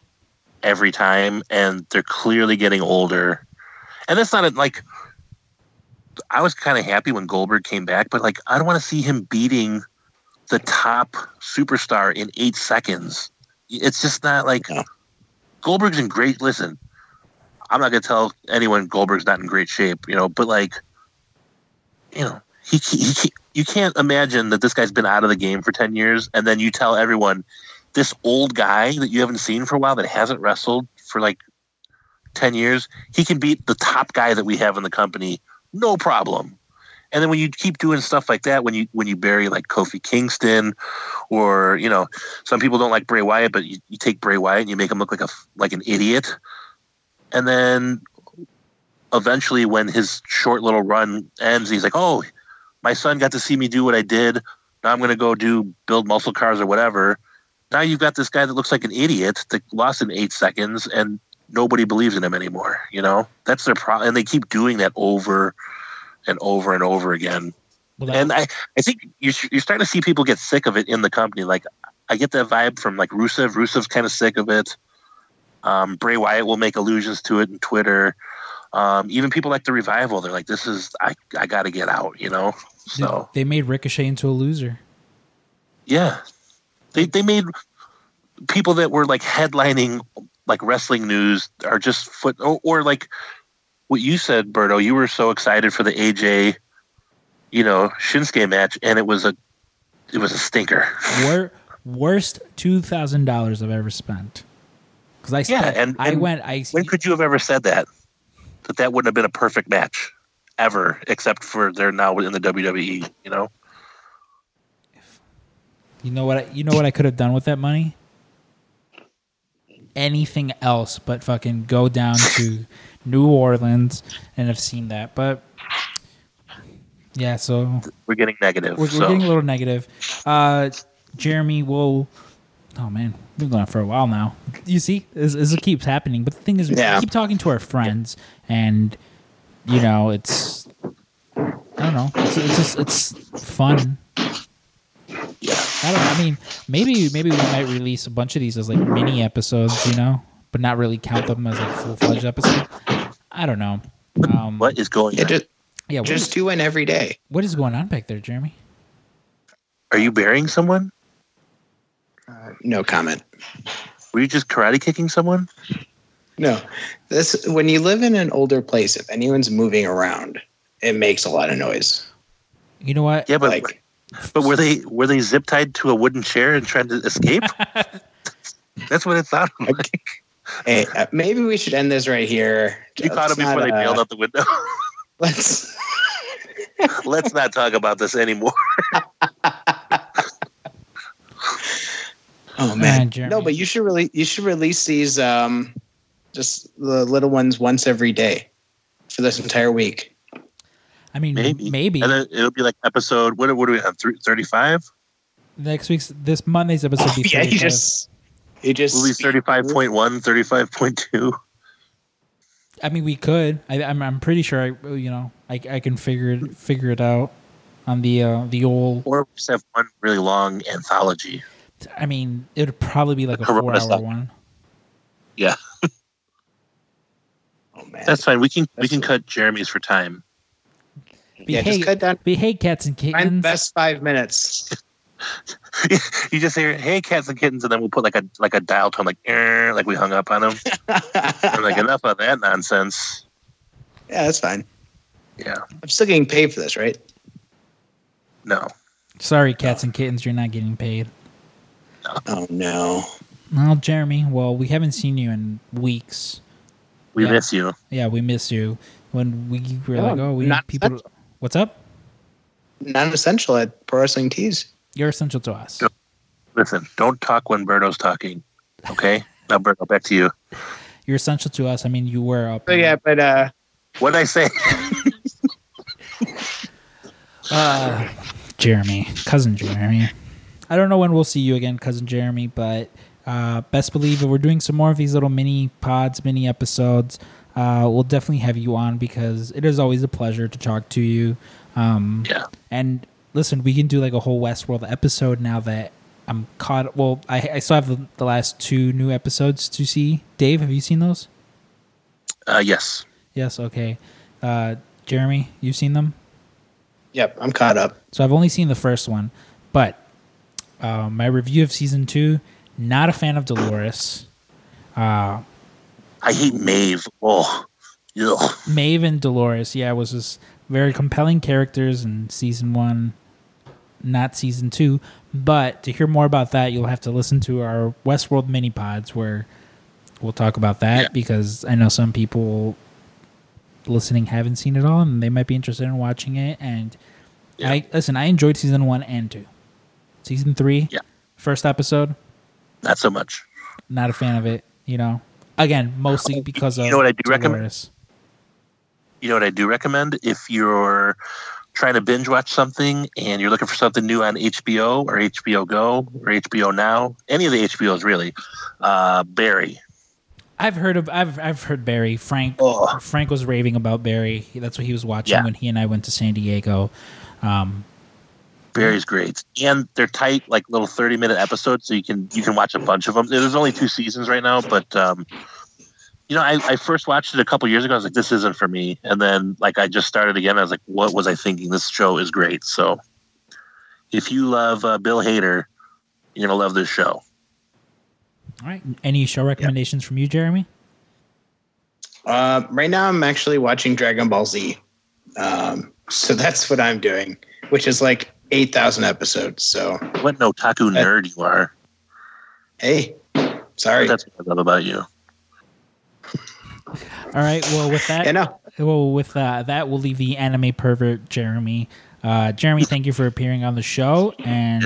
every time, and they're clearly getting older. And that's not like... I was kind of happy when Goldberg came back, but, like, I don't want to see him beating the top superstar in 8 seconds. It's just not like Goldberg's in great. Listen, I'm not gonna tell anyone Goldberg's not in great shape, you know. But like, you know, he you can't imagine that this guy's been out of the game for 10 years, and then you tell everyone this old guy that you haven't seen for a while that hasn't wrestled for like 10 years, he can beat the top guy that we have in the company, no problem. And then when you keep doing stuff like that, when you bury like Kofi Kingston, or you know, some people don't like Bray Wyatt, but you take Bray Wyatt and you make him look like an idiot, and then eventually when his short little run ends, he's like, "Oh, my son got to see me do what I did. Now I'm gonna go build muscle cars or whatever." Now you've got this guy that looks like an idiot that lost in 8 seconds, and nobody believes in him anymore. You know, that's their problem, and they keep doing that over and over and over again. Well, and I think you're starting to see people get sick of it in the company. Like, I get that vibe from, like, Rusev. Rusev's kind of sick of it. Bray Wyatt will make allusions to it on Twitter. Even people like The Revival, they're like, this is, I got to get out, you know? So they made Ricochet into a loser. Yeah. They made people that were like headlining like wrestling news are just or like what you said, Berto, you were so excited for the AJ, Shinsuke match, and it was a stinker. Worst $2,000 I've ever spent. Because when could you have ever said that? That wouldn't have been a perfect match ever, except for they're now in the WWE, You know what I could have done with that money? Anything else but fucking go down to New Orleans and have seen that. But yeah, so we're getting negative. We're getting a little negative. Jeremy will. Oh man, we've been going on for a while now. You see, this keeps happening. But the thing is, we keep talking to our friends, and it's. I don't know. It's fun. Yeah, I don't know. I mean, maybe we might release a bunch of these as like mini episodes, but not really count them as like full-fledged episode. I don't know. What is going on? Just do one every day. What is going on back there, Jeremy? Are you burying someone? No comment. Were you just karate kicking someone? No. When you live in an older place, if anyone's moving around, it makes a lot of noise. You know what? Yeah, but but were they zip tied to a wooden chair and trying to escape? That's what it sounded like. Hey, maybe we should end this right here. You caught him before they bailed out the window. Let's not talk about this anymore. Oh man, Jeremy. No, but you should release these just the little ones once every day for this entire week. I mean, maybe. And then it'll be like episode. What are we on? 35. This Monday's episode. Will be 35. Yeah, you just. Will be 35.1, 35.2. I mean, we could. I'm pretty sure. I can figure it out on the old. Or we just have one really long anthology. I mean, it would probably be like a 4-hour one. Yeah. Oh man, that's fine. We can cut Jeremy's for time. Just cut down. Hey, cats and kittens. Find the best 5 minutes. You just hear, hey, cats and kittens, and then we'll put like a dial tone, like we hung up on them. I'm like, enough of that nonsense. Yeah, that's fine. Yeah, I'm still getting paid for this, right? No. Sorry, cats and kittens, you're not getting paid. No. Oh no. Well, Jeremy, we haven't seen you in weeks. We miss you. Yeah, we miss you. When we were we need people. Essential. What's up? Non-essential at Pro Wrestling Tees. You're essential to us. Listen, don't talk when Berto's talking. Okay? Now, Berto, back to you. You're essential to us. I mean, you were up. Oh, yeah, but what did I say? Jeremy, cousin Jeremy. I don't know when we'll see you again, cousin Jeremy, but best believe it, we're doing some more of these little mini pods, mini episodes. We'll definitely have you on because it is always a pleasure to talk to you. And listen, we can do like a whole Westworld episode now that I'm caught. Well, I still have the last two new episodes to see. Dave, have you seen those? Yes. Yes. Okay. Jeremy, you've seen them? Yep. I'm caught up. So I've only seen the first one, but, my review of season 2, not a fan of Dolores. I hate Maeve. Oh, ugh. Maeve and Dolores, was just very compelling characters in season 1, not season 2. But to hear more about that, you'll have to listen to our Westworld mini pods where we'll talk about that because I know some people listening haven't seen it all and they might be interested in watching it. And I enjoyed season 1 and 2. Season 3, first episode, not so much. Not a fan of it, Again, mostly because of what I do recommend. You know what I do recommend? If you're trying to binge watch something and you're looking for something new on HBO or HBO Go or HBO Now, any of the HBOs really, Barry. I've heard Barry. Frank was raving about Barry. That's what he was watching when he and I went to San Diego. Barry's great, and they're tight, like little 30-minute episodes, so you can watch a bunch of them. There's only 2 seasons right now, but I first watched it a couple years ago. I was like, this isn't for me, and then I just started again. I was like, what was I thinking? This show is great. So, if you love Bill Hader, you're gonna love this show. All right. Any show recommendations from you, Jeremy? Right now I'm actually watching Dragon Ball Z. So that's what I'm doing, which is like 8,000 episodes. So what an otaku nerd you are. Hey, sorry. That's what I love about you. All right. Well, with that, we'll leave the anime pervert Jeremy. Jeremy, thank you for appearing on the show, and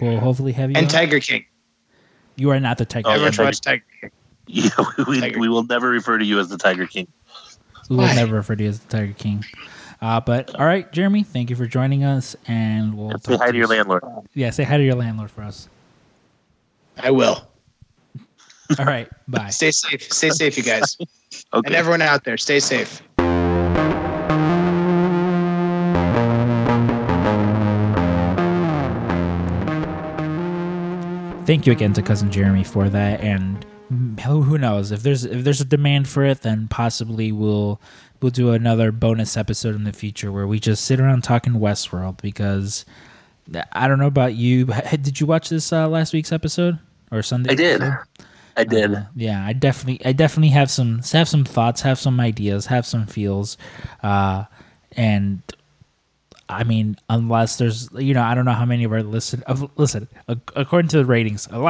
we'll hopefully have you. And on. Tiger King. You are not the Tiger King. Everyone watch Tiger King. Yeah, we will never refer to you as the Tiger King. We will never refer to you as the Tiger King. But all right, Jeremy, thank you for joining us, and we'll say hi to your landlord. Yeah, say hi to your landlord for us. I will. All right, bye. Stay safe. Stay safe, you guys. Okay. And everyone out there, stay safe. Thank you again to Cousin Jeremy for that, and who knows if there's a demand for it, then possibly we'll do another bonus episode in the future where we just sit around talking Westworld, because I don't know about you, but did you watch this last week's episode or Sunday? I did. Episode? I did. Yeah, I definitely have some thoughts, have some ideas, have some feels, and. I mean, unless there's, I don't know how many of our according to the ratings, there's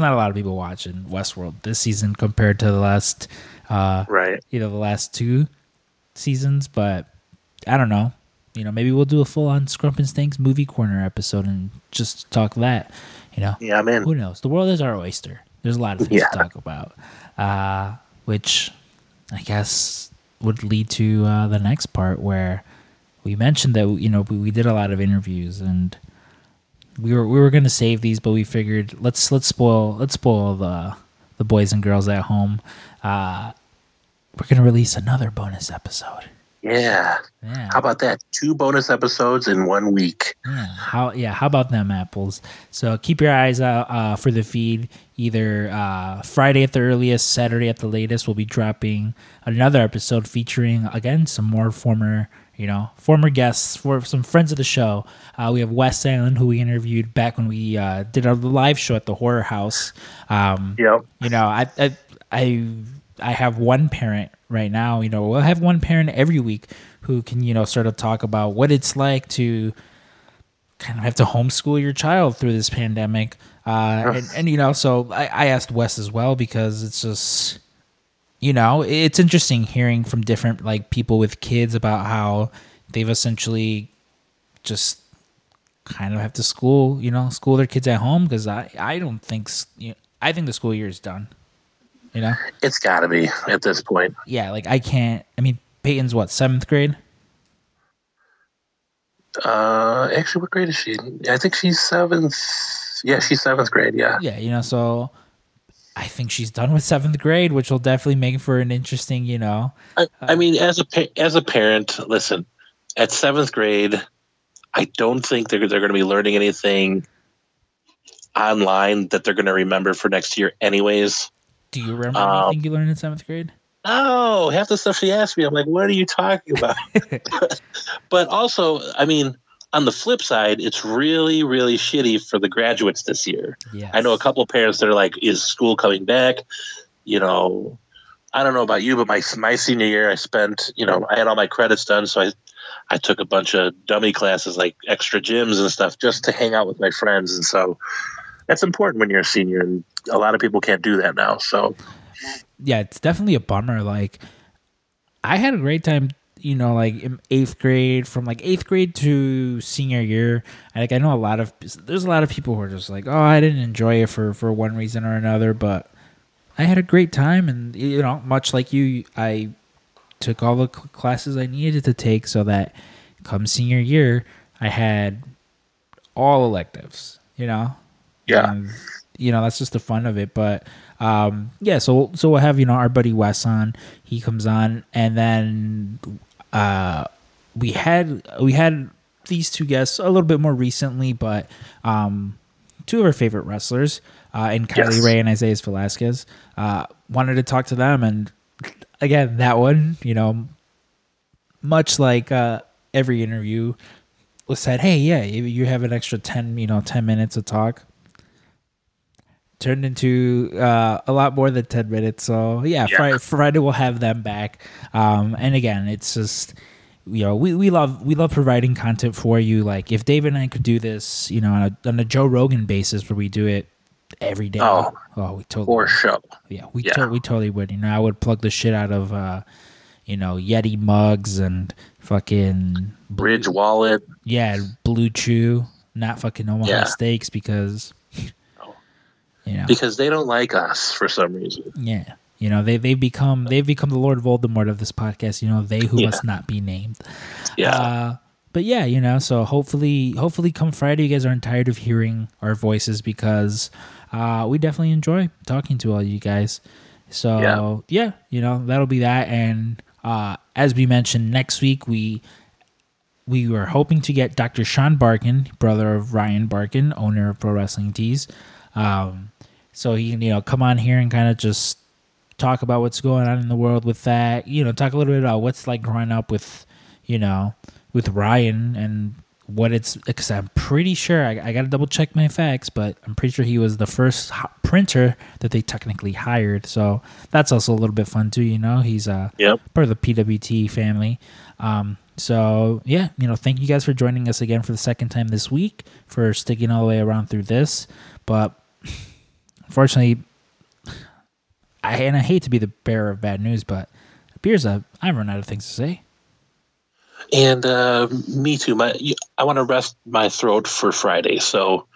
not a lot of people watching Westworld this season compared to the last, the last two seasons, but I don't know, maybe we'll do a full on Scrum and Stanks movie corner episode and just talk that, Yeah, I'm in. Who knows? The world is our oyster. There's a lot of things to talk about, which I guess would lead to the next part where. We mentioned that we did a lot of interviews, and we were gonna save these, but we figured let's spoil the boys and girls at home. We're gonna release another bonus episode. Yeah. How about that? 2 bonus episodes in 1 week. Yeah. How about them apples? So keep your eyes out for the feed. Either Friday at the earliest, Saturday at the latest, we'll be dropping another episode featuring again some more former guests, for some friends of the show. We have Wes Allen, who we interviewed back when we did our live show at the Horror House. I have one parent right now. We'll have one parent every week who can sort of talk about what it's like to kind of have to homeschool your child through this pandemic. So I asked Wes as well, because it's just. It's interesting hearing from different people with kids about how they've essentially just kind of have to school their kids at home, because I don't think I think the school year is done. It's got to be at this point. Yeah, I can't. I mean, Peyton's what, 7th grade? Actually, what grade is she? I think she's 7th. Yeah, she's 7th grade. Yeah. Yeah, so. I think she's done with 7th grade, which will definitely make for an interesting, I mean, as a parent, listen, at 7th grade, I don't think they're going to be learning anything online that they're going to remember for next year anyways. Do you remember anything you learned in 7th grade? No, half the stuff she asked me, I'm like, what are you talking about? But also, I mean, on the flip side, it's really, really shitty for the graduates this year. Yes. I know a couple of parents that are like, is school coming back? I don't know about you, but my senior year I spent, I had all my credits done. So I took a bunch of dummy classes, like extra gyms and stuff, just to hang out with my friends. And so that's important when you're a senior, and a lot of people can't do that now. So yeah, it's definitely a bummer. I had a great time. In 8th grade, from 8th grade to senior year, I know there's a lot of people who are just like, oh, I didn't enjoy it for one reason or another, but I had a great time, and much like you, I took all the classes I needed to take so that come senior year, I had all electives, Yeah. And, that's just the fun of it, but so we'll have, our buddy Wes on, he comes on, and then... we had these 2 guests a little bit more recently, but 2 of our favorite wrestlers, and Kylie Ray and Isaiah Velasquez, wanted to talk to them. And again, that one, much like every interview, was said, hey, yeah, you have an extra 10 minutes to talk. turned into a lot more than 10 minutes. So, yeah. Friday we'll have them back. And again, it's just... You know, we love providing content for you. Like if David and I could do this, you know, on a Joe Rogan basis where we do it every day. Oh, we totally for would. Show. Yeah, we totally would. You know, I would plug the shit out of, you know, Yeti mugs and fucking Bridge Wallet. Yeah, Blue Chew, not fucking Omaha Steaks because, you know, because they don't like us for some reason. Yeah. You know, they've become the Lord Voldemort of this podcast. You know, they who must not be named. Yeah. But yeah, you know, so hopefully come Friday, you guys aren't tired of hearing our voices because we definitely enjoy talking to all you guys. So yeah, you know, that'll be that. And as we mentioned, next week we were hoping to get Dr. Sean Barkin, brother of Ryan Barkin, owner of Pro Wrestling Tees. So he can, you know, come on here and kind of just talk about what's going on in the world with that, you know, talk a little bit about what's like growing up with, you know, with Ryan and what it's, because I'm pretty sure I got to double check my facts, but I'm pretty sure he was the first printer that they technically hired. So that's also a little bit fun too, you know, he's part of the PWT family. So yeah, you know, thank you guys for joining us again for the second time this week, for sticking all the way around through this. But unfortunately, I hate to be the bearer of bad news, but it appears I've run out of things to say. And me too. I want to rest my throat for Friday, so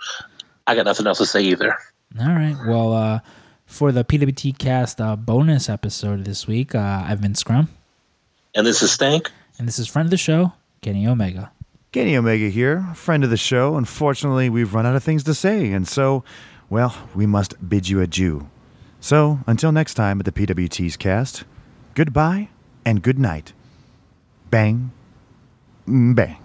I got nothing else to say either. All right. Well, for the PWT cast bonus episode this week, I've been Scrum. And this is Stank. And this is friend of the show, Kenny Omega. Kenny Omega here, friend of the show. Unfortunately, we've run out of things to say, and so, well, we must bid you adieu. So, until next time at the PWT's cast, goodbye and good night. Bang, bang.